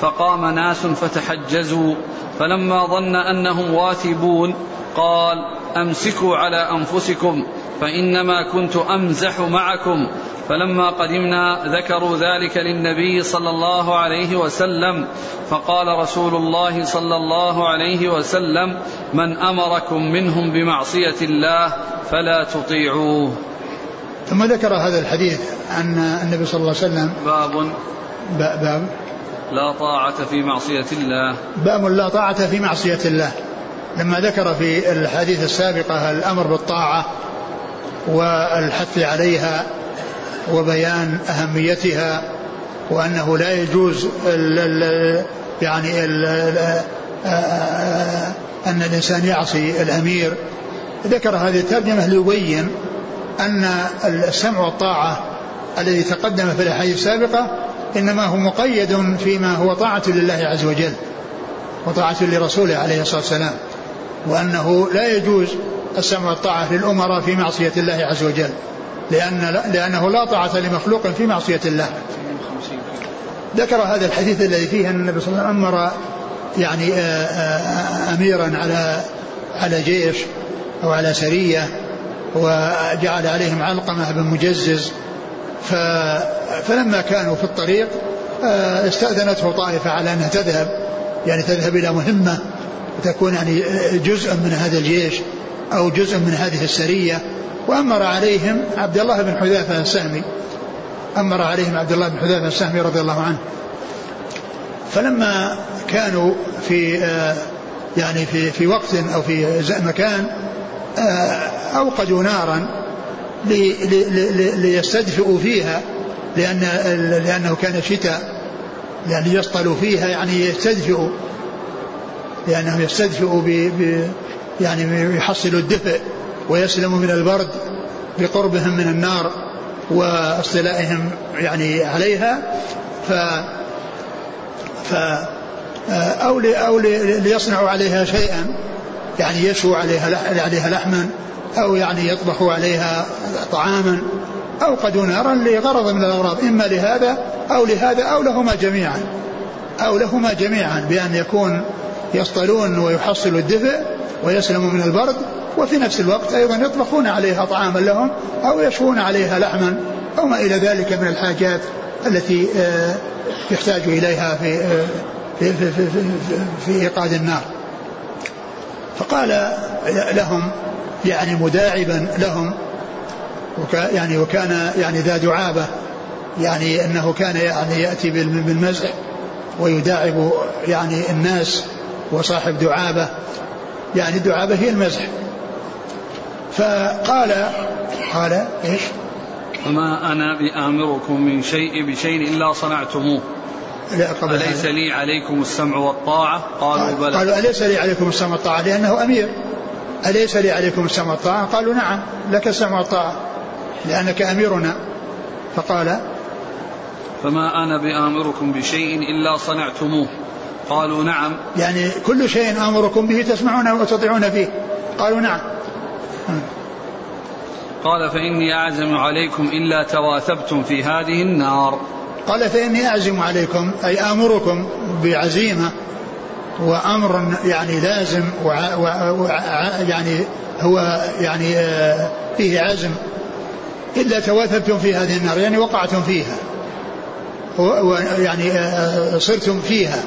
فقام ناس فتحجزوا, فلما ظن أنهم واثبون قال أمسكوا على أنفسكم فإنما كنت أمزح معكم. فلما قدمنا ذكروا ذلك للنبي صلى الله عليه وسلم, فقال رسول الله صلى الله عليه وسلم من أمركم منهم بمعصية الله فلا تطيعوه. ثم ذكر هذا الحديث عن النبي صلى الله عليه وسلم باب باب لا طاعة في معصية الله, باب لا طاعة في معصية الله, لما ذكر في الحديث السابقة الأمر بالطاعة والحث عليها وبيان أهميتها وأنه لا يجوز يعني أن الإنسان يعصي الأمير, ذكر هذه الترجمة ليبين أن السمع والطاعة الذي تقدم في الأحاديث السابقة إنما هو مقيد فيما هو طاعة لله عز وجل وطاعة لرسوله عليه الصلاة والسلام, وأنه لا يجوز السمع والطاعة للأمراء في معصية الله عز وجل لأن لأنه لا طاعة لمخلوق في معصية الله. ذكر هذا الحديث الذي فيه النبي صلى الله عليه وسلم أمر يعني أميرا على على جيش أو على سرية وجعل عليهم علقمة بن مجزز, فلما كانوا في الطريق استأذنته طائفة على أنها تذهب يعني تذهب إلى مهمة وتكون يعني جزء من هذا الجيش أو جزء من هذه السرية, وأمر عليهم عبد الله بن حذافة السهمي أمر عليهم عبد الله بن حذافة السهمي رضي الله عنه. فلما كانوا في يعني في في وقت أو في مكان أوقدوا نارا ليستدفئوا فيها لأن لأنه كان شتاء, لأن يسطلوا فيها يعني يستدفئوا لأنهم يستدفئوا يعني يحصلوا الدفء ويسلموا من البرد بقربهم من النار واصطلائهم يعني عليها, ف ف أو, أو ليصنعوا عليها شيئا يعني يشوا عليها عليها لحما أو يعني يطبخوا عليها طعاما, أوقدوا نارا لغرض من الأغراض إما لهذا أو لهذا أو لهما جميعا, أو لهما جميعا بأن يكون يصطلون ويحصل الدفء ويسلم من البرد، وفي نفس الوقت أيضا يطبخون عليها طعاما لهم أو يشوون عليها لحما أو ما إلى ذلك من الحاجات التي يحتاج إليها في, في, في, في, في, في إيقاد النار. فقال لهم يعني مداعبا لهم، يعني وكان يعني ذا دعابة، يعني أنه كان يعني يأتي بالمزح ويداعب يعني الناس، وصاحب دعابة، يعني الدعابة هي المزح. فقال قال إيش؟ وما أنا بآمركم من شيء بشيء إلا صنعتموه، أليس لي عليكم السمع والطاعة؟ قالوا بلى. قالوا أليس لي عليكم السمع والطاعة، لأنه أمير. أليس لي عليكم السمع والطاعة؟ قالوا نعم لك السمع والطاعة لأنك أميرنا. فقال فما أنا بآمركم بشيء إلا صنعتموه، قالوا نعم، يعني كل شيء آمركم به تسمعون وتطيعون فيه، قالوا نعم. قال فإني أعزم عليكم إلا تواثبتم في هذه النار. قال فإني أعزم عليكم، أي آمركم بعزيمة وأمر يعني لازم وع- وع- وع- يعني هو يعني فيه عزم، إلا تواثبتم في هذه النار، يعني وقعتم فيها ويعني و- صرتم فيها،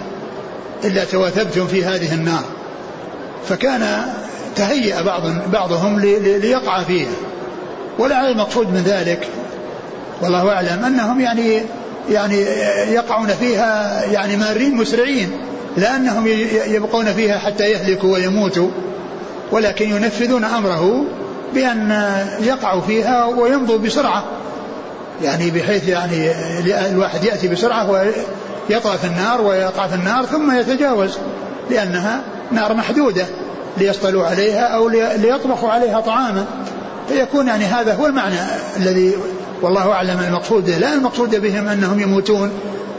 إلا تواثبتم في هذه النار. فكان تهيأ بعض بعضهم لي- ليقع فيها، ولا المقصود من ذلك والله أعلم أنهم يعني يعني يقعون فيها يعني مارين مسرعين، لأنهم يبقون فيها حتى يهلكوا ويموتوا، ولكن ينفذون أمره بأن يقعوا فيها ويمضوا بسرعة، يعني بحيث يعني الواحد يأتي بسرعة ويطلع في النار ويقع في النار ثم يتجاوز، لأنها نار محدودة ليصطلوا عليها أو ليطبخوا عليها طعاما. فيكون يعني هذا هو المعنى الذي والله أعلم المقصود، لا المقصود بهم أنهم يموتون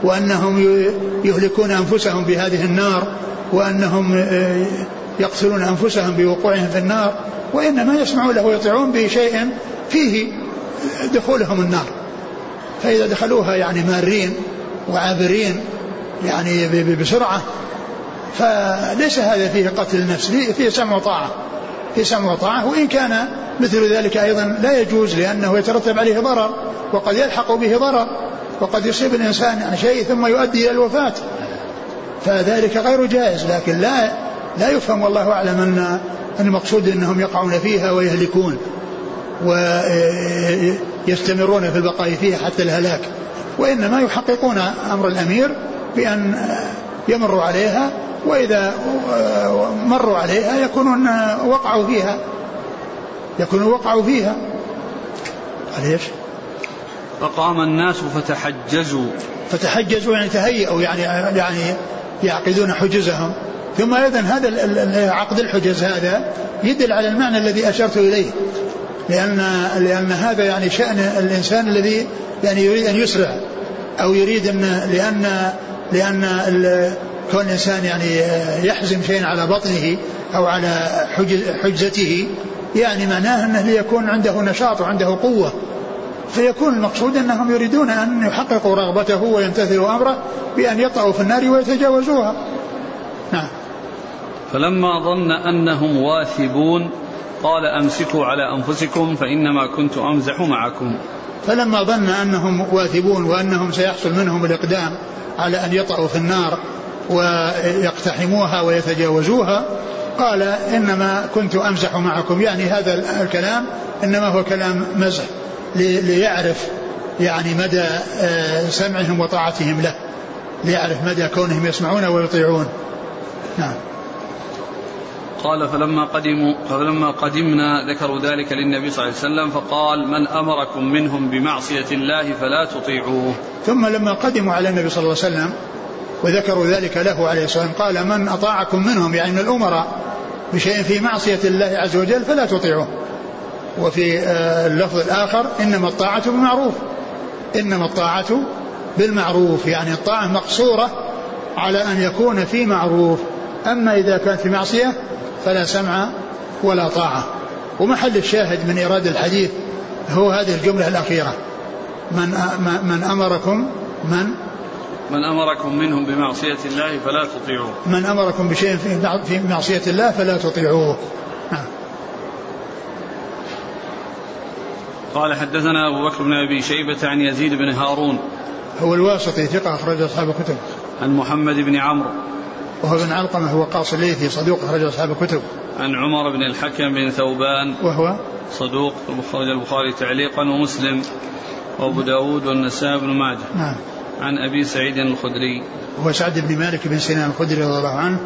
وأنهم يهلكون أنفسهم بهذه النار وأنهم يقتلون أنفسهم بوقوعهم في النار، وإنما يسمعون له ويطيعون بشيء فيه دخولهم النار. فإذا دخلوها يعني مارين وعابرين يعني بسرعة، فليس هذا فيه قتل النفس، فيه سمع وطاعة، فيه سمع وطاعة. وإن كان مثل ذلك أيضا لا يجوز، لأنه يترتب عليه ضرر، وقد يلحق به ضرر، وقد يصيب الإنسان عن شيء ثم يؤدي إلى الوفاة، فذلك غير جائز. لكن لا لا يفهم والله أعلم أن المقصود أنهم يقعون فيها ويهلكون ويستمرون في البقاء فيها حتى الهلاك، وإنما يحققون أمر الأمير بأن يمروا عليها، وإذا مروا عليها يكونون وقعوا فيها يكونوا وقعوا فيها عليش. فقام الناس فتحجزوا فتحجزوا يعني تهيئوا، يعني يعني يعقدون حجزهم. ثم أيضا هذا عقد الحجز هذا يدل على المعنى الذي أشرت إليه، لأن لأن هذا يعني شأن الإنسان الذي يعني يريد أن يسرع أو يريد أن لأن لأن كل إنسان يعني يحزم شيء على بطنه أو على حجزته، يعني معناه أنه ليكون عنده نشاط وعنده قوة. فيكون المقصود أنهم يريدون أن يحققوا رغبته ويمتثلوا أمره بأن يطلعوا في النار ويتجاوزوها. نعم. فلما ظن أنهم واثبون قال أمسكوا على أنفسكم فإنما كنت أمزح معكم. فلما ظن أنهم واثبون وأنهم سيحصل منهم الإقدام على أن يطلعوا في النار ويقتحموها ويتجاوزوها، قال إنما كنت أمزح معكم، يعني هذا الكلام إنما هو كلام مزح ليعرف يعني مدى سمعهم وطاعتهم له، ليعرف مدى كونهم يسمعون ويطيعون. نعم. قال فلما قدموا فلما قدمنا ذكروا ذلك للنبي صلى الله عليه وسلم فقال من أمركم منهم بمعصية الله فلا تطيعوه. ثم لما قدموا على النبي صلى الله عليه وسلم وذكروا ذلك له عليه الصلاة والسلام قال من أطاعكم منهم، يعني من الأمراء، بشيء في معصية الله عز وجل فلا تطيعوه. وفي اللفظ الآخر إنما الطاعة بالمعروف، إنما الطاعة بالمعروف، يعني الطاعة مقصورة على أن يكون في معروف، أما إذا كان في معصية فلا سمع ولا طاعة. ومحل الشاهد من إيراد الحديث هو هذه الجملة الأخيرة، من من أمركم من من أمركم منهم بمعصية الله فلا تطيعوه. من أمركم بشيء في معصية الله فلا تطيعوه. قال حدثنا أبو بكر بن أبي شيبة عن يزيد بن هارون هو الواسطي ثقة أخرج أصحاب الكتب. عن محمد بن عمرو وهو بن علقمة هو قاص الليثي صدوق أخرج أصحاب الكتب. عن عمر بن الحكم بن ثوبان وهو صدوق أخرج البخاري تعليقا ومسلم وأبو داود والنسائي بن ماجه. نعم. عن أبي سعيد الخدري وهو سعد بن مالك بن سنان الخدري رضي الله عنه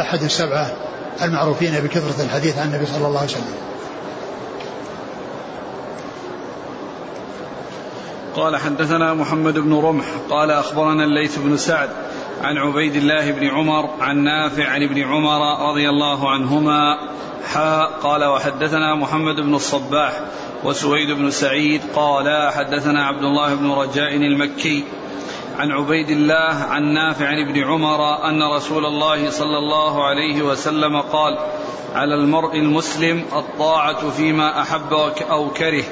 أحد السبعة المعروفين بكثرة الحديث عن النبي صلى الله عليه وسلم. قال حدثنا محمد بن رمح قال أخبرنا الليث بن سعد عن عبيد الله بن عمر عن نافع عن ابن عمر رضي الله عنهما قال وحدثنا محمد بن الصباح وسويد بن سعيد قال حدثنا عبد الله بن رجاء المكي عن عبيد الله عن نافع عن ابن عمر أن رسول الله صلى الله عليه وسلم قال على المرء المسلم الطاعة فيما أحب أو كره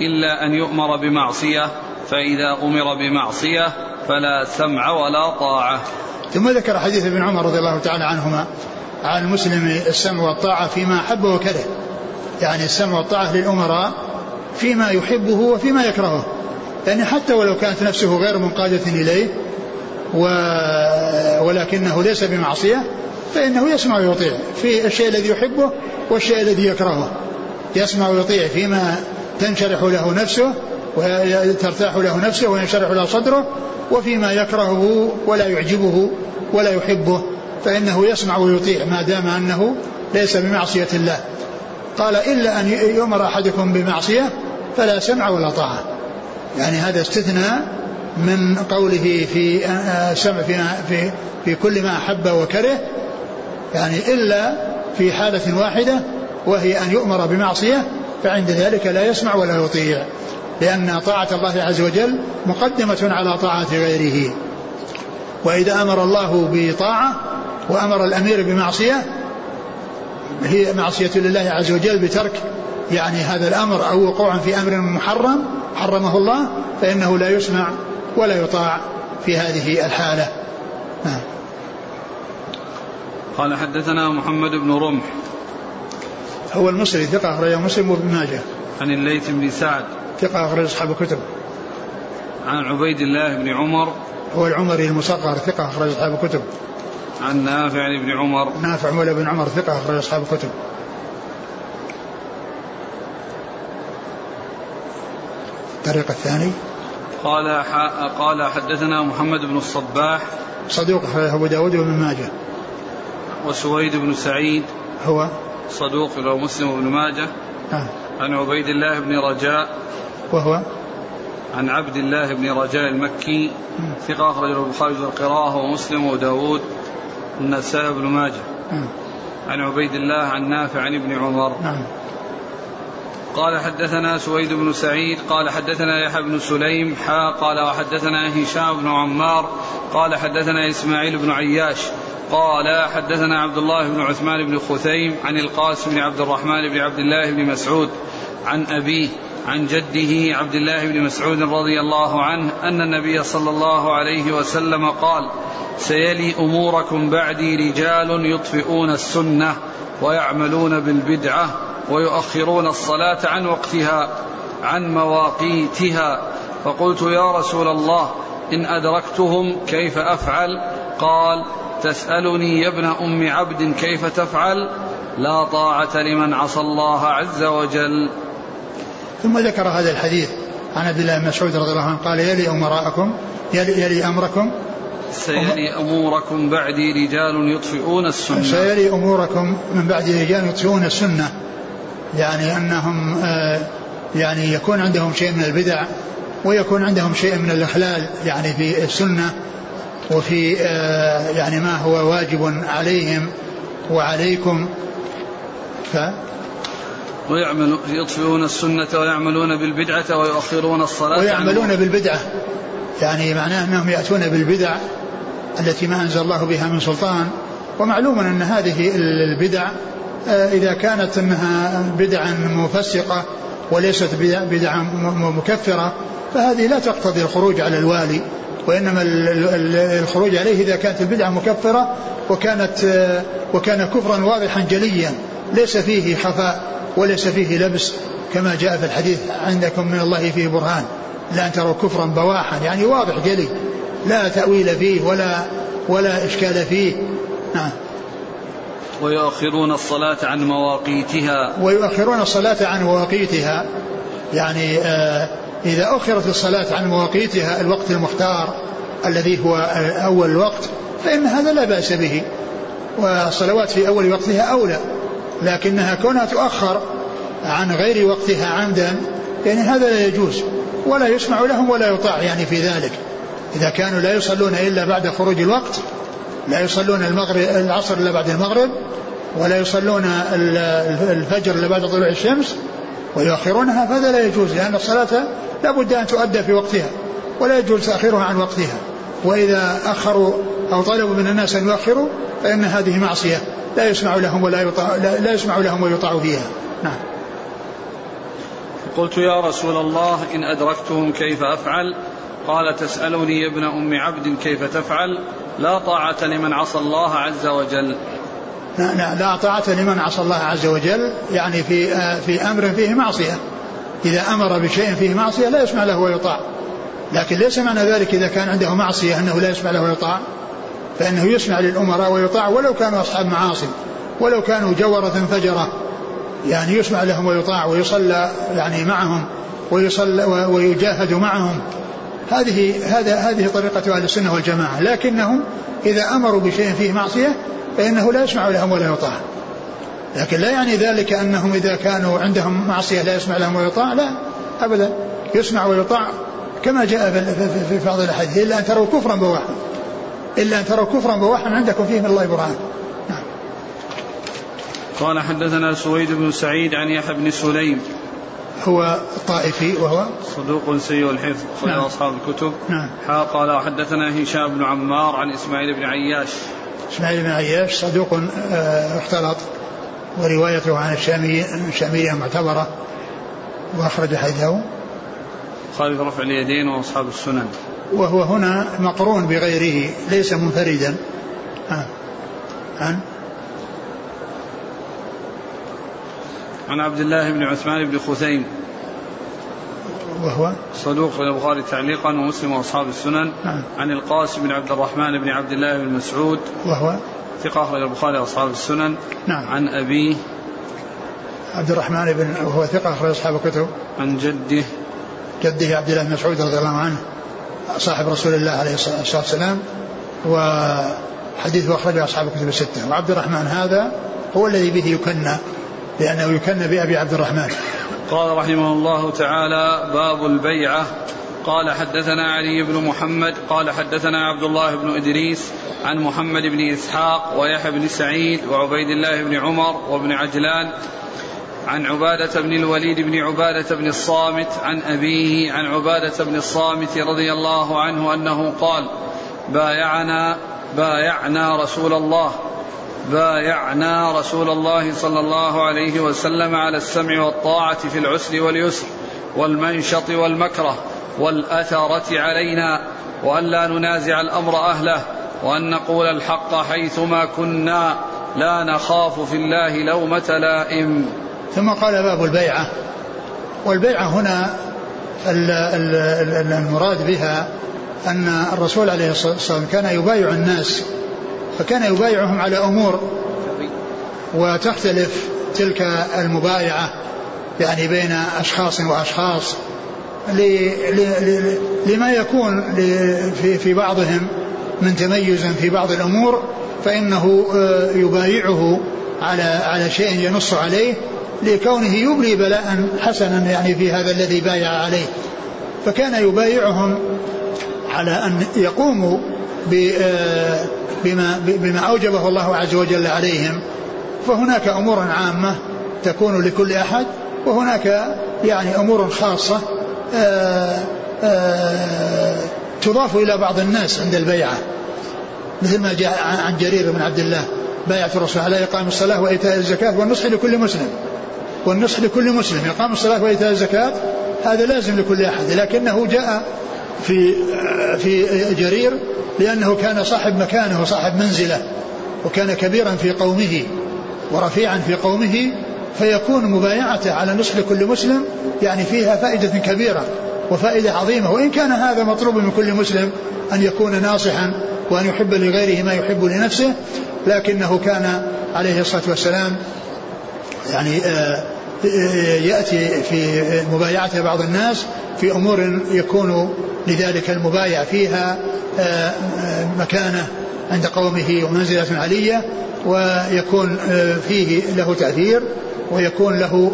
إلا أن يؤمر بمعصية فإذا أمر بمعصية فلا سمع ولا طاعة. ثم ذكر حديث ابن عمر رضي الله تعالى عنهما عن المسلم السمع والطاعة فيما أحب وكره, يعني السمع والطاعة للأمراء فيما يحبه وفيما يكرهه, يعني حتى ولو كانت نفسه غير منقادة إليه و... ولكنه ليس بمعصية فإنه يسمع ويطيع في الشيء الذي يحبه والشيء الذي يكرهه, يسمع ويطيع فيما تنشرح له نفسه وترتاح له نفسه وينشرح له صدره, وفيما يكرهه ولا يعجبه ولا يحبه فإنه يسمع ويطيع ما دام أنه ليس بمعصية الله. قال إلا أن يؤمر أحدكم بمعصية فلا سمع ولا طاعة, يعني هذا استثناء من قوله في سمع في, في كل ما أحب وكره, يعني إلا في حالة واحدة وهي أن يؤمر بمعصية فعند ذلك لا يسمع ولا يطيع, لأن طاعة الله عز وجل مقدمة على طاعة غيره. وإذا أمر الله بطاعة وأمر الأمير بمعصية هي معصية لله عز وجل بترك يعني هذا الأمر أو وقوع في أمر محرم حرمه الله فإنه لا يسمع ولا يطاع في هذه الحالة. قال حدثنا محمد بن رمح هو المصري ثقة أخرج مسلم وابن ماجه. عن الليث بن سعد ثقة أخرج أصحاب الكتب. عن عبيد الله بن عمر هو العمري المصغر ثقة أخرج أصحاب الكتب. عن نافع عن ابن عمر نافع مولى بن عمر ثقة أخرج أصحاب الكتب. الطريق الثاني قال قال حدثنا محمد بن الصباح صدوق أبو داود وابن ماجه. وسويد بن سعيد هو صدوق رواه مسلم وابن ماجه. آه. عن عبيد الله بن رجاء وهو عن عبد الله بن رجاء المكي آه. ثقة أخرج له البخاري والقراءة ومسلم وداود والنسائي بن ماجه. آه. عن عبيد الله عن نافع عن ابن عمر. آه. قال حدثنا سويد بن سعيد قال حدثنا يحيى بن سليم حا قال وحدثنا هشام بن عمار قال حدثنا إسماعيل بن عياش قال حدثنا عبد الله بن عثمان بن خثيم عن القاسم بن عبد الرحمن بن عبد الله بن مسعود عن أبيه عن جده عبد الله بن مسعود رضي الله عنه أن النبي صلى الله عليه وسلم قال سيلي أموركم بعدي رجال يطفئون السنة ويعملون بالبدعة ويؤخرون الصلاة عن وقتها عن مواقيتها, فقلت يا رسول الله إن أدركتهم كيف أفعل؟ قال تسألني يا ابن أم عبد كيف تفعل؟ لا طاعة لمن عصى الله عز وجل. ثم ذكر هذا الحديث عن عبد الله بن مسعود رضي الله عنه قال يلي أمراءكم يلي, يلي أمركم سيلي أموركم بعدي رجال يطفئون السنة سيلي أموركم من بعدي رجال يطفئون السنة, يعني أنهم يعني يكون عندهم شيء من البدع ويكون عندهم شيء من الإخلال يعني في السنة وفي يعني ما هو واجب عليهم وعليكم. ف ويعملون يطفئون السنة ويعملون بالبدعة ويؤخرون الصلاة ويعملون بالبدعة, يعني معناه أنهم يأتون بالبدع التي ما أنزل الله بها من سلطان, ومعلوم أن هذه البدع إذا كانت أنها بدعا مفسقة وليست بدعا مكفرة فهذه لا تقتضي الخروج على الوالي وإنما الخروج عليه إذا كانت البدعة مكفرة وكانت وكان كفرا واضحا جليا ليس فيه خفاء وليس فيه لبس, كما جاء في الحديث عندكم من الله فيه برهان لا أن تروا كفرا بواحا, يعني واضح جلي لا تأويل فيه ولا ولا إشكال فيه. نعم. ويؤخرون الصلاة عن مواقيتها ويؤخرون الصلاة عن مواقيتها يعني آه إذا أخرت الصلاة عن مواقيتها الوقت المختار الذي هو أول الوقت فإن هذا لا بأس به, والصلوات في أول وقتها أولى, لكنها كونها تؤخر عن غير وقتها عمدا يعني هذا لا يجوز ولا يسمع لهم ولا يطاع يعني في ذلك. إذا كانوا لا يصلون إلا بعد خروج الوقت, لا يصلون المغرب العصر إلا بعد المغرب, ولا يصلون الفجر إلا بعد طلوع الشمس ويؤخرونها, فهذا لا يجوز لأن الصلاة لا بد أن تؤدى في وقتها ولا يجوز تأخيرها عن وقتها. وإذا أخروا أو طلبوا من الناس أن يؤخروا فإن هذه معصية لا يسمع لهم ولا يطاع لا يسمع لهم ويطاع فيها. نعم. قلت يا رسول الله إن أدركتهم كيف أفعل؟ قال تسألني يا ابن أم عبد كيف تفعل؟ لا طاعة لمن عصى الله عز وجل. لا, لا, لا طاعة لمن عصى الله عز وجل يعني في, في أمر فيه معصية. إذا أمر بشيء فيه معصية لا يسمع له ويطاع, لكن ليس معنى ذلك إذا كان عنده معصية أنه لا يسمع له ويطاع, فإنه يسمع للأمراء ويطاع ولو كانوا أصحاب معاصي ولو كانوا جورة فجرة, يعني يسمع لهم ويطاع ويصلى يعني معهم ويصلى ويجاهد معهم. هذه هذا هذه طريقة أهل السنة والجماعة, لكنهم إذا أمروا بشيء فيه معصية فإنه لا يسمع لهم ولا يطاع, لكن لا يعني ذلك أنهم إذا كانوا عندهم معصية لا يسمع لهم ويطاع, لا أبدا, يسمع ويطاع كما جاء في بعض الأحاديث إلا أن تروا كفرا بواحا إلا أن تروا كفرا بواحا عندكم فيه من الله برهان. نعم. قال حدثنا سويد بن سعيد عن يحيى بن سليم هو الطائفي وهو صدوق سيء الحفظ خلال نعم. أصحاب الكتب. نعم. قال حدثنا هشام بن عمار عن إسماعيل بن عياش إسماعيل بن عياش صدوق اختلط وروايته عن الشامية معتبرة وأخرج حديثه خالف رفع اليدين وأصحاب السنن, وهو هنا مقرون بغيره ليس منفردا آه. عن عن عبد الله بن عثمان بن خثيم وهو صدوق البخاري تعليقا ومسلم واصحاب السنن. نعم. عن القاسم بن عبد الرحمن بن عبد الله بن مسعود وهو ثقه البخاري واصحاب السنن. نعم. عن ابي عبد الرحمن بن وهو ثقه اصحاب الكتب. عن جده جده عبد الله بن مسعود رضي الله عنه صاحب رسول الله عليه الصلاه والسلام, وحديثه اخرجه اصحاب الكتب السته. وعبد الرحمن هذا هو الذي به يكنى لأنه يكنى بأبي عبد الرحمن. قال رحمه الله تعالى باب البيعة. قال حدثنا علي بن محمد قال حدثنا عبد الله بن إدريس عن محمد بن إسحاق ويحيى بن سعيد وعبيد الله بن عمر وابن عجلان عن عبادة بن الوليد بن عبادة بن الصامت عن أبيه عن عبادة بن الصامت رضي الله عنه أنه قال بايعنا بايعنا رسول الله بايعنا رسول الله صلى الله عليه وسلم على السمع والطاعة في العسر واليسر والمنشط والمكره والأثرة علينا, وأن لا ننازع الأمر أهله, وأن نقول الحق حيثما كنا لا نخاف في الله لومة لائم. ثم قال باب البيعة. والبيعة هنا المراد بها أن الرسول عليه الصلاة والسلام كان يبايع الناس, فكان يبايعهم على أمور وتختلف تلك المبايعة يعني بين أشخاص وأشخاص لما يكون في بعضهم من تميز في بعض الأمور, فإنه يبايعه على شيء ينص عليه لكونه يبلي بلاء حسنا يعني في هذا الذي بايع عليه, فكان يبايعهم على أن يقوموا بما, بما أوجبه الله عز وجل عليهم. فهناك أمور عامة تكون لكل أحد, وهناك يعني أمور خاصة آآ آآ تضاف إلى بعض الناس عند البيعة, مثل ما جاء عن جرير بن عبد الله بايعة الرسول على إقام الصلاة وإيتاء الزكاة والنصح لكل مسلم والنصح لكل مسلم إقام الصلاة وإيتاء الزكاة هذا لازم لكل أحد, لكنه جاء في في جرير لأنه كان صاحب مكانه وصاحب منزله وكان كبيرا في قومه ورفيعا في قومه، فيكون مبايعته على نصح كل مسلم يعني فيها فائدة كبيرة وفائدة عظيمة، وإن كان هذا مطلوب من كل مسلم أن يكون ناصحا وأن يحب لغيره ما يحب لنفسه، لكنه كان عليه الصلاة والسلام يعني يأتي في مبايعته بعض الناس في أمور يكون لذلك المبايع فيها مكانة عند قومه ومنزلة علية ويكون فيه له تأثير ويكون له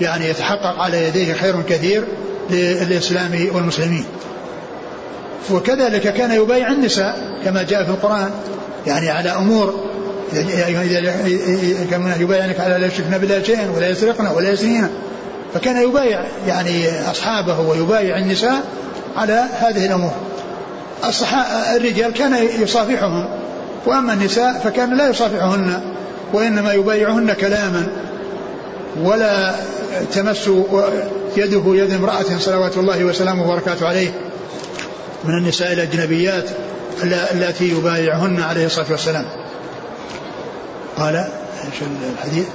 يعني يتحقق على يديه خير كثير للإسلام والمسلمين. وكذلك كان يبايع النساء كما جاء في القرآن يعني على أمور، كما يبايعنك على لا يشركن بالله شيئا ولا يسرقن ولا يزنين، فكان يبايع يعني أصحابه ويبايع النساء على هذه الأمور. الرجال كان يصافحهم، وأما النساء فكان لا يصافحهن وإنما يبايعهن كلاما، ولا تمس يده يد امرأة صلوات الله وسلامه وبركاته عليه من النساء الأجنبيات التي يبايعهن عليه الصلاة والسلام. قال ايش الحديث؟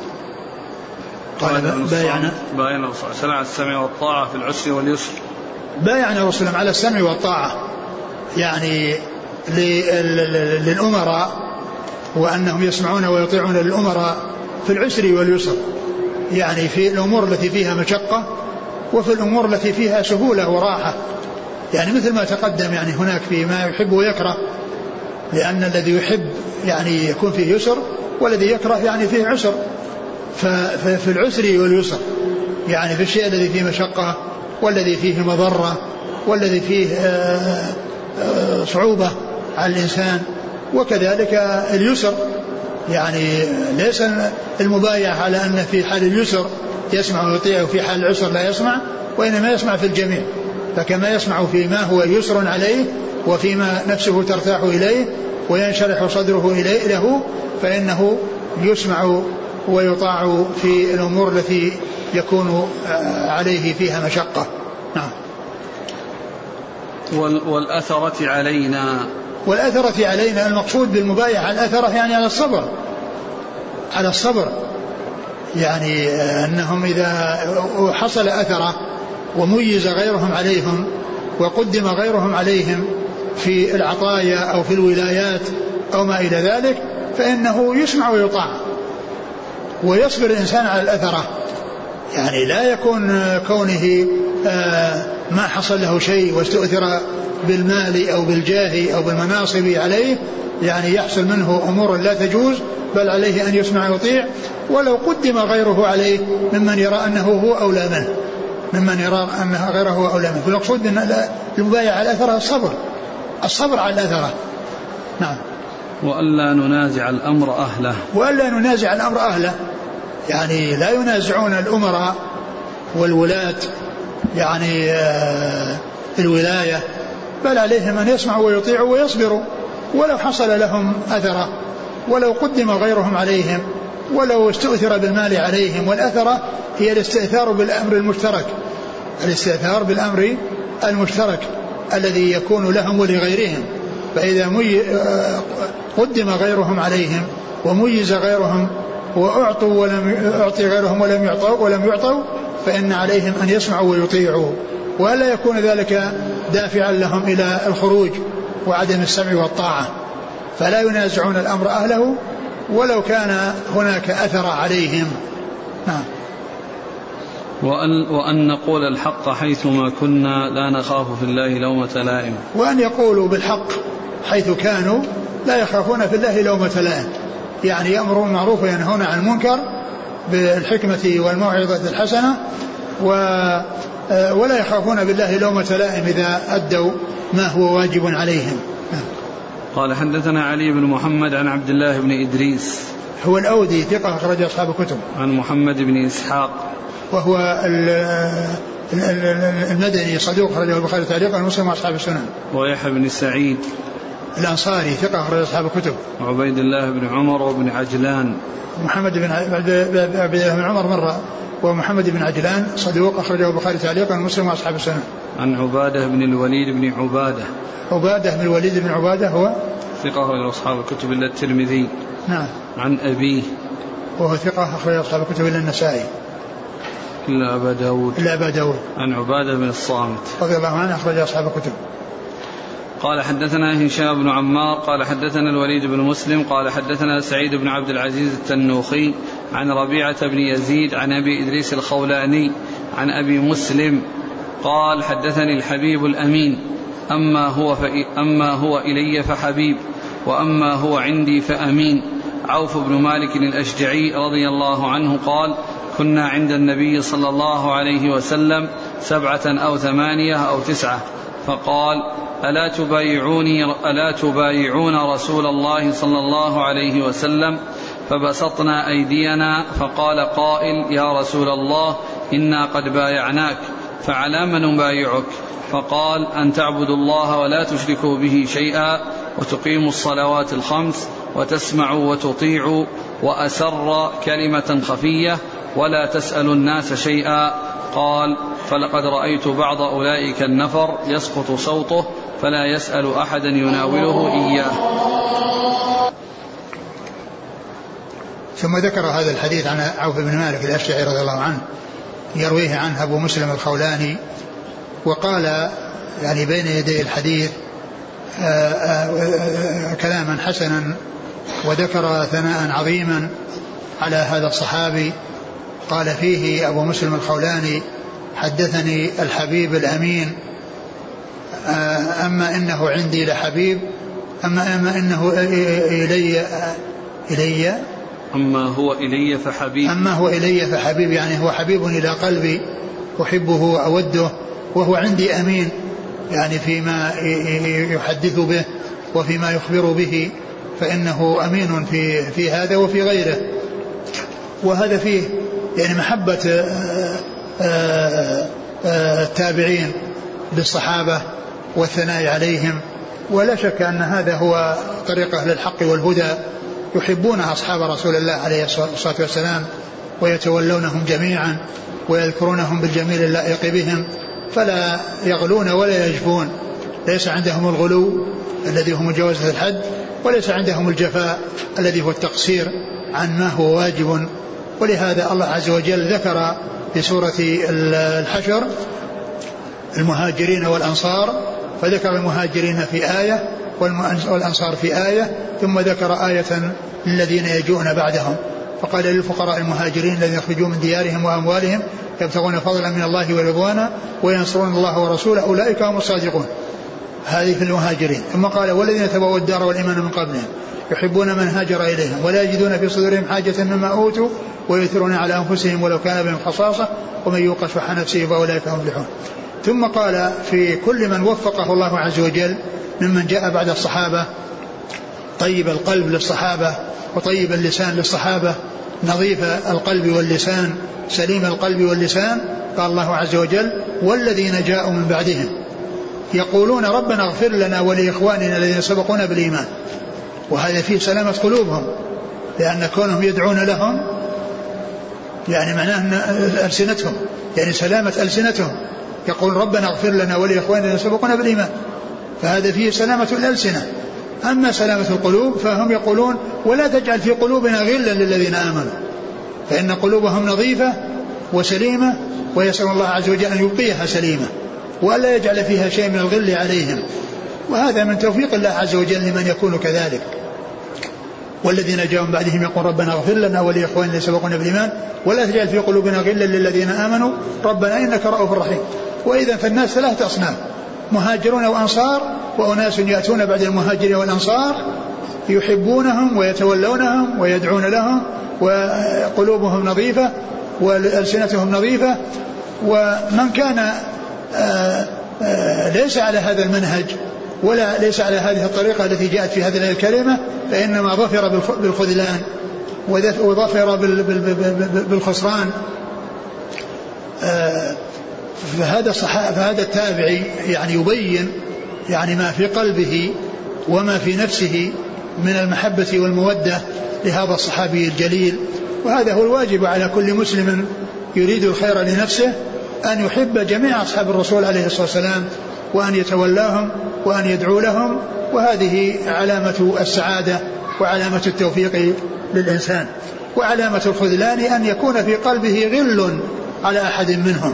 قال بايعنا بايعنا رسول الله على السمع والطاعة في العسر واليسر، بايعنا رسول الله على السمع والطاعة يعني للأمراء وأنهم يسمعون ويطيعون للأمراء في العسر واليسر، يعني في الأمور التي فيها مشقة وفي الأمور التي فيها سهولة وراحة، يعني مثل ما تقدم يعني هناك في ما يحب ويكره، لأن الذي يحب يعني يكون فيه يسر والذي يكره يعني فيه عسر، ففي العسر واليسر يعني في الشيء الذي فيه مشقة والذي فيه مضرة والذي فيه صعوبة على الإنسان. وكذلك اليسر يعني ليس المبايع على أن في حال اليسر يسمع ويطيع وفي حال العسر لا يسمع، وإنما يسمع في الجميع، فكما يسمع فيما هو يسر عليه وفيما نفسه ترتاح إليه وينشرح صدره إليه له فإنه يسمع ويطاع في الأمور التي يكون عليه فيها مشقة. نعم. والأثرة علينا، والأثرة علينا المقصود بالمبايعة الأثرة يعني على الصبر، على الصبر يعني أنهم إذا حصل أثرة وميز غيرهم عليهم وقدم غيرهم عليهم في العطايا أو في الولايات أو ما إلى ذلك فإنه يسمع ويطاع ويصبر الإنسان على الأثرة، يعني لا يكون كونه ما حصل له شيء واستؤثر بالمال أو بالجاه أو بالمناصب عليه يعني يحصل منه أمور لا تجوز، بل عليه أن يسمع ويطيع ولو قدم غيره عليه ممن يرى أنه هو أولى منه، ممن يرى أنه غيره هو أولى منه. فالمقصود بالمبايعة على الأثرة الصبر، الصبر على الأثرة. نعم. وألا ننازع الأمر أهله، وألا ننازع الأمر أهله يعني لا ينازعون الأمراء والولاة يعني الولاية، بل عليهم أن يسمعوا ويطيعوا ويصبروا ولو حصل لهم أثرة ولو قدم غيرهم عليهم ولو استؤثر بالمال عليهم. والأثرة هي الاستئثار بالأمر المشترك، الاستئثار بالأمر المشترك الذي يكون لهم ولغيرهم، فإذا قدم غيرهم عليهم وميز غيرهم وأعطوا ولم أعطي غيرهم ولم يعطوا ولم يعطوا فإن عليهم أن يسمعوا ويطيعوا، ولا يكون ذلك دافعا لهم إلى الخروج وعدم السمع والطاعة. فلا ينازعون الأمر أهله ولو كان هناك أثر عليهم. نعم. وأن, وأن نقول الحق حيثما كنا لا نخاف في الله لومة لائم، وأن يقولوا بالحق حيث كانوا لا يخافون في الله لومة لائم، يعني يأمرون بالمعروف وينهون عن المنكر بالحكمة والموعظة الحسنة و ولا يخافون بالله لومة لائم إذا أدوا ما هو واجب عليهم. قال حدثنا علي بن محمد عن عبد الله بن إدريس هو الأودي ثقة أخرج أصحاب الكتب، عن محمد بن إسحاق وهو المدني صدوق أخرجه البخاري تعليقا ومسلم وأصحاب السنن، ويحيى بن سعيد الأنصاري ثقة أخرج أصحاب الكتب. عبيد الله بن عمر وابن عجلان. محمد بن عمر مرة. ومحمد بن عجلان صدوق أخرجه البخاري تعليقا ومسلم وأصحاب السنة. عن عبادة بن الوليد بن عبادة. عبادة بن الوليد بن عبادة هو ثقة أخرج أصحاب الكتب إلا الترمذي. نعم. عن أبيه وهو ثقة أخرج أصحاب الكتب إلا النسائي. إلا أبا داود. إلا أبا داود. عن عبادة بن الصامت رضي الله عنه أخرج أصحاب الكتب. قال حدثنا هشام بن عمار قال حدثنا الوليد بن مسلم قال حدثنا سعيد بن عبد العزيز التنوخي عن ربيعة بن يزيد عن أبي إدريس الخولاني عن أبي مسلم قال حدثني الحبيب الأمين أما هو, أما هو إلي فحبيب وأما هو عندي فأمين عوف بن مالك الأشجعي رضي الله عنه قال كنا عند النبي صلى الله عليه وسلم سبعة أو ثمانية أو تسعة فقال ألا تبايعوني ألا تبايعون رسول الله صلى الله عليه وسلم فبسطنا أيدينا فقال قائل يا رسول الله إنا قد بايعناك فعلى من نبايعك فقال أن تعبدوا الله ولا تشركوا به شيئا وتقيموا الصلوات الخمس وتسمعوا وتطيعوا وأسر كلمة خفية ولا تسألوا الناس شيئا قال فلقد رأيت بعض أولئك النفر يسقط صوته فلا يسأل أحدا يناوله إياه. ثم ذكر هذا الحديث عن عوف بن مالك الأشجعي رضي الله عنه يرويه عنه أبو مسلم الخولاني وقال يعني بين يدي الحديث آآ آآ كلاما حسنا وذكر ثناء عظيما على هذا الصحابي. قال فيه أبو مسلم الخولاني حدثني الحبيب الأمين أما إنه عندي لحبيب أما, أما إنه إلي إلي أما هو إلي فحبيب أما هو إلي فحبيب يعني هو حبيب إلى قلبي أحبه وأوده وهو عندي أمين يعني فيما يحدث به وفيما يخبر به فإنه أمين في, في هذا وفي غيره. وهذا فيه يعني محبة التابعين للصحابة والثناء عليهم ولا شك أن هذا هو طريقة للحق والهدى يحبون أصحاب رسول الله عليه الصلاة والسلام ويتولونهم جميعا ويذكرونهم بالجميل اللائق بهم فلا يغلون ولا يجفون ليس عندهم الغلو الذي هم مجاوزة الحد وليس عندهم الجفاء الذي هو التقصير عن ما هو واجب. ولهذا الله عز وجل ذكر في سورة الحشر المهاجرين والأنصار فذكر المهاجرين في آية والأنصار في آية ثم ذكر آية للذين يجون بعدهم فقال للفقراء المهاجرين الذين يخرجون من ديارهم وأموالهم يبتغون فضلا من الله ورضوانا وينصرون الله ورسوله أولئك هم الصادقون. هذه في المهاجرين. ثم قال والذين تبوأوا الدار والإيمان من قبلهم يحبون من هاجر إليهم ولا يجدون في صدورهم حاجة مما أوتوا ويؤثرون على أنفسهم ولو كان بهم خصاصة ومن يوق شح نفسه فأولئك هم المفلحون. ثم قال في كل من وفقه الله عز وجل ممن جاء بعد الصحابة طيب القلب للصحابة وطيب اللسان للصحابة نظيف القلب واللسان سليم القلب واللسان. قال الله عز وجل والذين جاءوا من بعدهم يقولون ربنا اغفر لنا ولإخواننا الذين سبقونا بالإيمان. وهذا فيه سلامة قلوبهم لأن كونهم يدعون لهم يعني معناه ألسنتهم يعني سلامة ألسنتهم يقول ربنا اغفر لنا ولإخواننا الذين سبقونا بالإيمان فهذا فيه سلامة الألسنة. أما سلامة القلوب فهم يقولون ولا تجعل في قلوبنا غلا للذين آمنوا فإن قلوبهم نظيفة وسليمة ويسأل الله عز وجل أن يبقيها سليمة ولا يجعل فيها شيء من الغل عليهم. وهذا من توفيق الله عز وجل لمن يكون كذلك. والذين جاءوا بعدهم يقول ربنا اغفر لنا ولإخواننا الذين سبقونا بالإيمان ولا تجعل في قلوبنا غلا للذين آمنوا ربنا إنك رؤوف رحيم. وإذا فالناس ثلاثة أصناف مهاجرون وأنصار وأناس يأتون بعد المهاجرين والأنصار يحبونهم ويتولونهم ويدعون لهم وقلوبهم نظيفة وألسنتهم نظيفة. ومن كان آآ آآ ليس على هذا المنهج ولا ليس على هذه الطريقة التي جاءت في هذه الكلمة فإنما ظفر بالخذلان وظفر بالخسران. فهذا التابعي يعني يبين يعني ما في قلبه وما في نفسه من المحبة والمودة لهذا الصحابي الجليل. وهذا هو الواجب على كل مسلم يريد الخير لنفسه، أن يحب جميع أصحاب الرسول عليه الصلاة والسلام، وأن يتولاهم، وأن يدعو لهم، وهذه علامة السعادة وعلامة التوفيق للإنسان. وعلامة الخذلان أن يكون في قلبه غل على أحد منهم،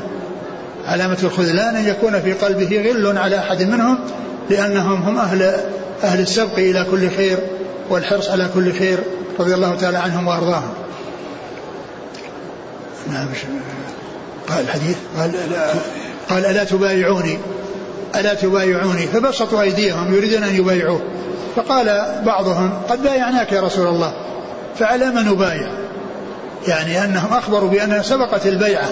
علامة الخذلان أن يكون في قلبه غل على أحد منهم، لأنهم هم أهل, أهل السبق إلى كل خير والحرص على كل خير، رضي الله تعالى عنهم وأرضاهم. نعم. قال الحديث قال, قال ألا تبايعوني ألا تبايعوني فبسطوا أيديهم يريدون أن يبايعوه، فقال بعضهم قد بايعناك يا رسول الله، فعلى ما نبايع، يعني أنهم أخبروا بأنها سبقت البيعة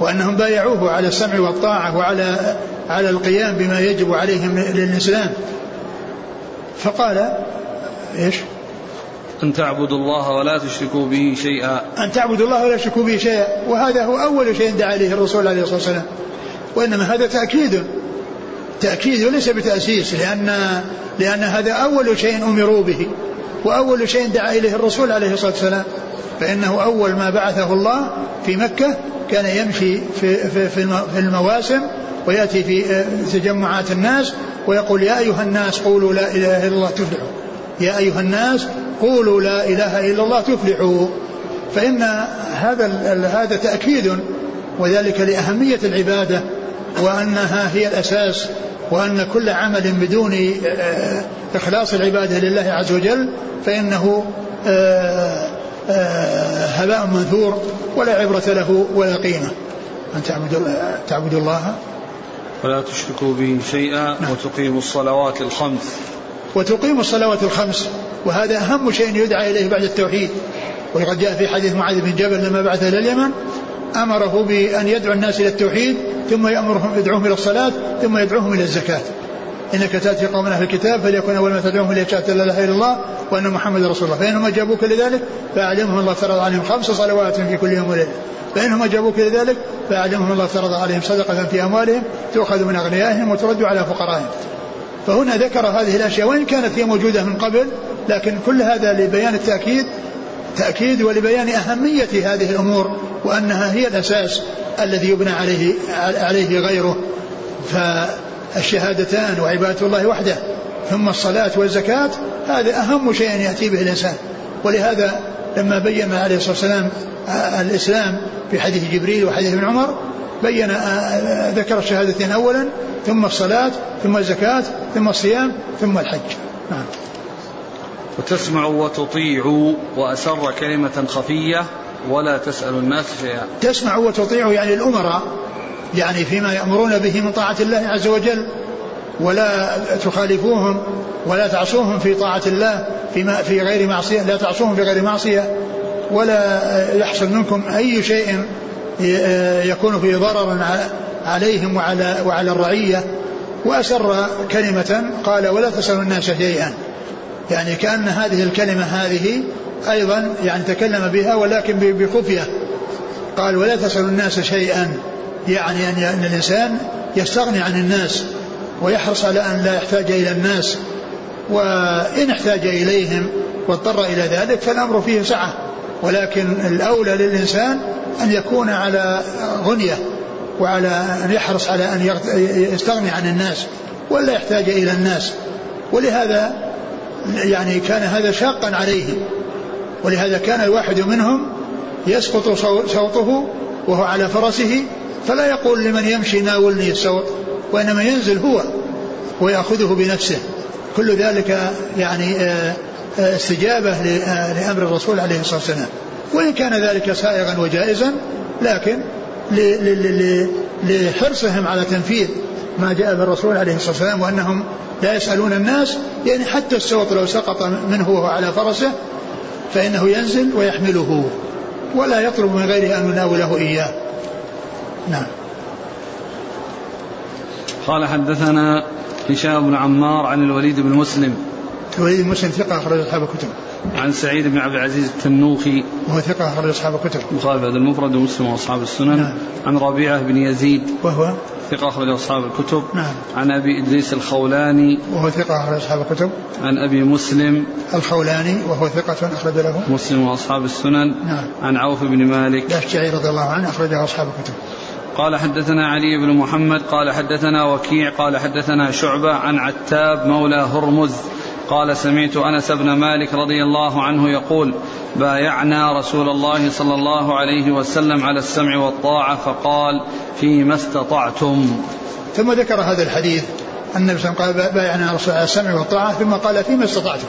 وأنهم بايعوه على السمع والطاعة وعلى على القيام بما يجب عليهم للإسلام. فقال إيش؟ أن تعبدوا الله ولا تشركوا به شيئا أن تعبدوا الله ولا تشركوا به شيئا وهذا هو أول شيء دعا عليه الرسول عليه الصلاة والسلام، وإنما هذا تأكيد تأكيد وليس بتأسيس، لأن, لأن هذا أول شيء أمروا به وأول شيء دعا إليه الرسول عليه الصلاة والسلام، فإنه أول ما بعثه الله في مكة كان يمشي في, في, في المواسم ويأتي في تجمعات الناس ويقول يا أيها الناس قولوا لا إله إلا الله تفلحوا، يا أيها الناس قولوا لا إله إلا الله تفلحوا. فإن هذا, هذا تأكيد، وذلك لأهمية العبادة وأنها هي الأساس، وأن كل عمل بدون إخلاص العبادة لله عز وجل فإنه هباء منثور ولا عبرة له ولا قيمة. أن تعبدوا الله ولا تشركوا به شيئا وتقيموا الصلوات الخمس وتقيموا الصلوات الخمس وهذا أهم شيء يدعى إليه بعد التوحيد. وقد جاء في حديث معاذ بن جبل لما بعث إلى اليمن أمره بأن يدعو الناس إلى التوحيد، ثم يأمرهم يدعوهم إلى الصلاة، ثم يدعوهم إلى الزكاة. إنك تأتي قومنا في الكتاب فليكن أول ما تدعوهم إلى شهادة لا إله إلا الله وأن محمد رسول الله، فإنهم أجابوك لذلك فأعلمهم الله فرض عليهم خمس صلوات في كل يوم وليلة، فإنهم أجابوك لذلك فأعلمهم الله فرض عليهم صدقة في أموالهم تؤخذ من أغنيائهم وترد على فقرائهم. فهنا ذكر هذه الأشياء وإن كانت هي موجودة من قبل، لكن كل هذا لبيان التأكيد تأكيد ولبيان أهمية هذه الأمور وأنها هي الأساس الذي يبنى عليه, عليه غيره. فالشهادتان وعبادة الله وحده ثم الصلاة والزكاة، هذا أهم شيء يأتي به الإنسان. ولهذا لما بين عليه الصلاة والسلام الإسلام في حديث جبريل وحديث ابن عمر بين ذكر الشهادتين أولا ثم الصلاة ثم الزكاة ثم الصيام ثم الحج. نعم. وتسمعوا وتطيعوا وأسر كلمة خفية ولا تسأل الناس شيئا. تسمعوا وتطيعوا يعني الأمراء، يعني فيما يأمرون به من طاعة الله عز وجل، ولا تخالفوهم ولا تعصوهم في طاعة الله فيما في غير معصية، لا تعصوهم في غير معصية، ولا يحصل منكم أي شيء يكون فيه ضررا عليهم وعلى وعلى الرعية. وأسر كلمة قال ولا تسأل الناس شيئا، يعني كأن هذه الكلمة هذه أيضا يعني تكلم بها ولكن بخفية. قال ولا تسأل الناس شيئا، يعني أن الإنسان يستغني عن الناس ويحرص على أن لا يحتاج إلى الناس، وإن احتاج إليهم واضطر إلى ذلك فالأمر فيه سعة، ولكن الأولى للإنسان أن يكون على غنية وعلى أن يحرص على أن يستغني عن الناس ولا يحتاج إلى الناس. ولهذا يعني كان هذا شاقا عليه، ولهذا كان الواحد منهم يسقط صوته وهو على فرسه فلا يقول لمن يمشي ناولني الصوت، وإنما ينزل هو ويأخذه بنفسه. كل ذلك يعني استجابة لأمر الرسول عليه الصلاة والسلام، وإن كان ذلك سائغا وجائزا، لكن لحرصهم على تنفيذ ما جاء بالرسول عليه الصلاة والسلام وأنهم لا يسألون الناس، يعني حتى السوط لو سقط منه وهو على فرسه فإنه ينزل ويحمله ولا يطلب من غيره أن يناوله إياه. نعم. قال حدثنا هشام بن عمار عن الوليد بن مسلم. الوليد بن مسلم ثقة أخرج أصحاب الكتب. عن سعيد بن عبد العزيز التنوخي وهو ثقة أخرج أصحاب الكتب البخاري المفرد ومسلم وأصحاب السنن. نعم. عن ربيعة بن يزيد وهو ثقة أخرج أصحاب الكتب. نعم. عن أبي إدريس الخولاني وهو ثقة أخرج أصحاب الكتب. عن أبي مسلم الخولاني وهو ثقة أخرج له مسلم وأصحاب السنن. نعم. عن عوف بن مالك الأشجعي رضي الله عنه أخرجه أصحاب الكتب. قال حدثنا علي بن محمد قال حدثنا وكيع قال حدثنا شعبة عن عتاب مولى هرمز قال سمعت أنس بن مالك رضي الله عنه يقول بايعنا رسول الله صلى الله عليه وسلم على السمع والطاعة فقال فيما استطعتم. ثم ذكر هذا الحديث أن النبي صلى الله عليه وسلم قال بايعنا رسول الله على السمع والطاعة ثم قال فيما استطعتم,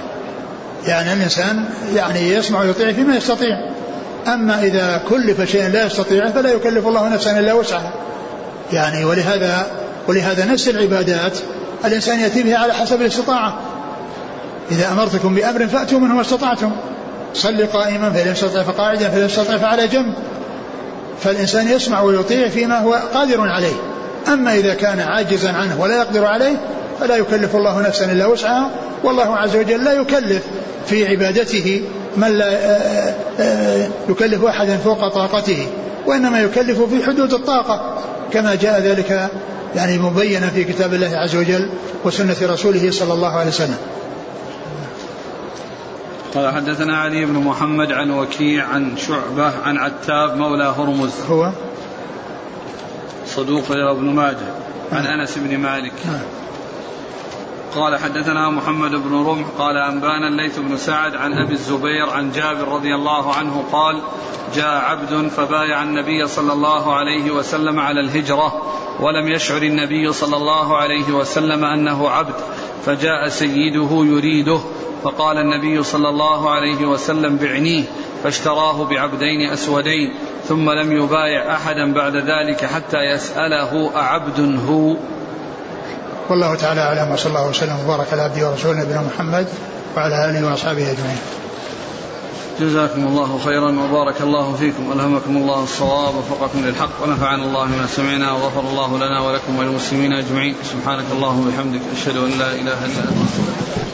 يعني الإنسان يعني يسمع ويطيع فيما يستطيع, أما إذا كلف شيئا لا يستطيعه فلا يكلف الله نفسا إلا وسعها, يعني ولهذا ولهذا نفس العبادات الإنسان يأتي بها على حسب الاستطاعة. إذا أمرتكم بأمر فأتوا منه ما استطعتم, صل قائما فإن لم تستطع فقاعدا فإن لم تستطع فعلى جنب, فالإنسان يسمع ويطيع فيما هو قادر عليه, أما إذا كان عاجزا عنه ولا يقدر عليه فلا يكلف الله نفسا إلا وسعها, والله عز وجل لا يكلف في عبادته من لا يكلف أحدا فوق طاقته, وإنما يكلف في حدود الطاقة كما جاء ذلك يعني مبينا في كتاب الله عز وجل وسنة رسوله صلى الله عليه وسلم. قال حدثنا علي بن محمد عن وكيع عن شعبة عن عتاب مولى هرمز هو صدوق ابن ماجة عن أنس بن مالك. قال حدثنا محمد بن رمح قال أنبانا الليث بن سعد عن أبي الزبير عن جابر رضي الله عنه قال جاء عبد فبايع النبي صلى الله عليه وسلم على الهجرة ولم يشعر النبي صلى الله عليه وسلم أنه عبد, فجاء سيده يريده فقال النبي صلى الله عليه وسلم بعنيه فاشتراه بعبدين أسودين, ثم لم يبايع أحدا بعد ذلك حتى يسأله أعبد هو. والله تعالى أعلم, وصلى الله وسلم وبارك على عبده ورسوله نبينا محمد وعلى آله وأصحابه أجمعين. جزاكم الله خيرا وبارك الله فيكم, ألهمكم الله الصواب ووفقكم للحق, ونفعنا الله بما سمعنا وغفر الله لنا ولكم وللمسلمين أجمعين. سبحانك اللهم وبحمدك أشهد أن لا إله إلا أنت.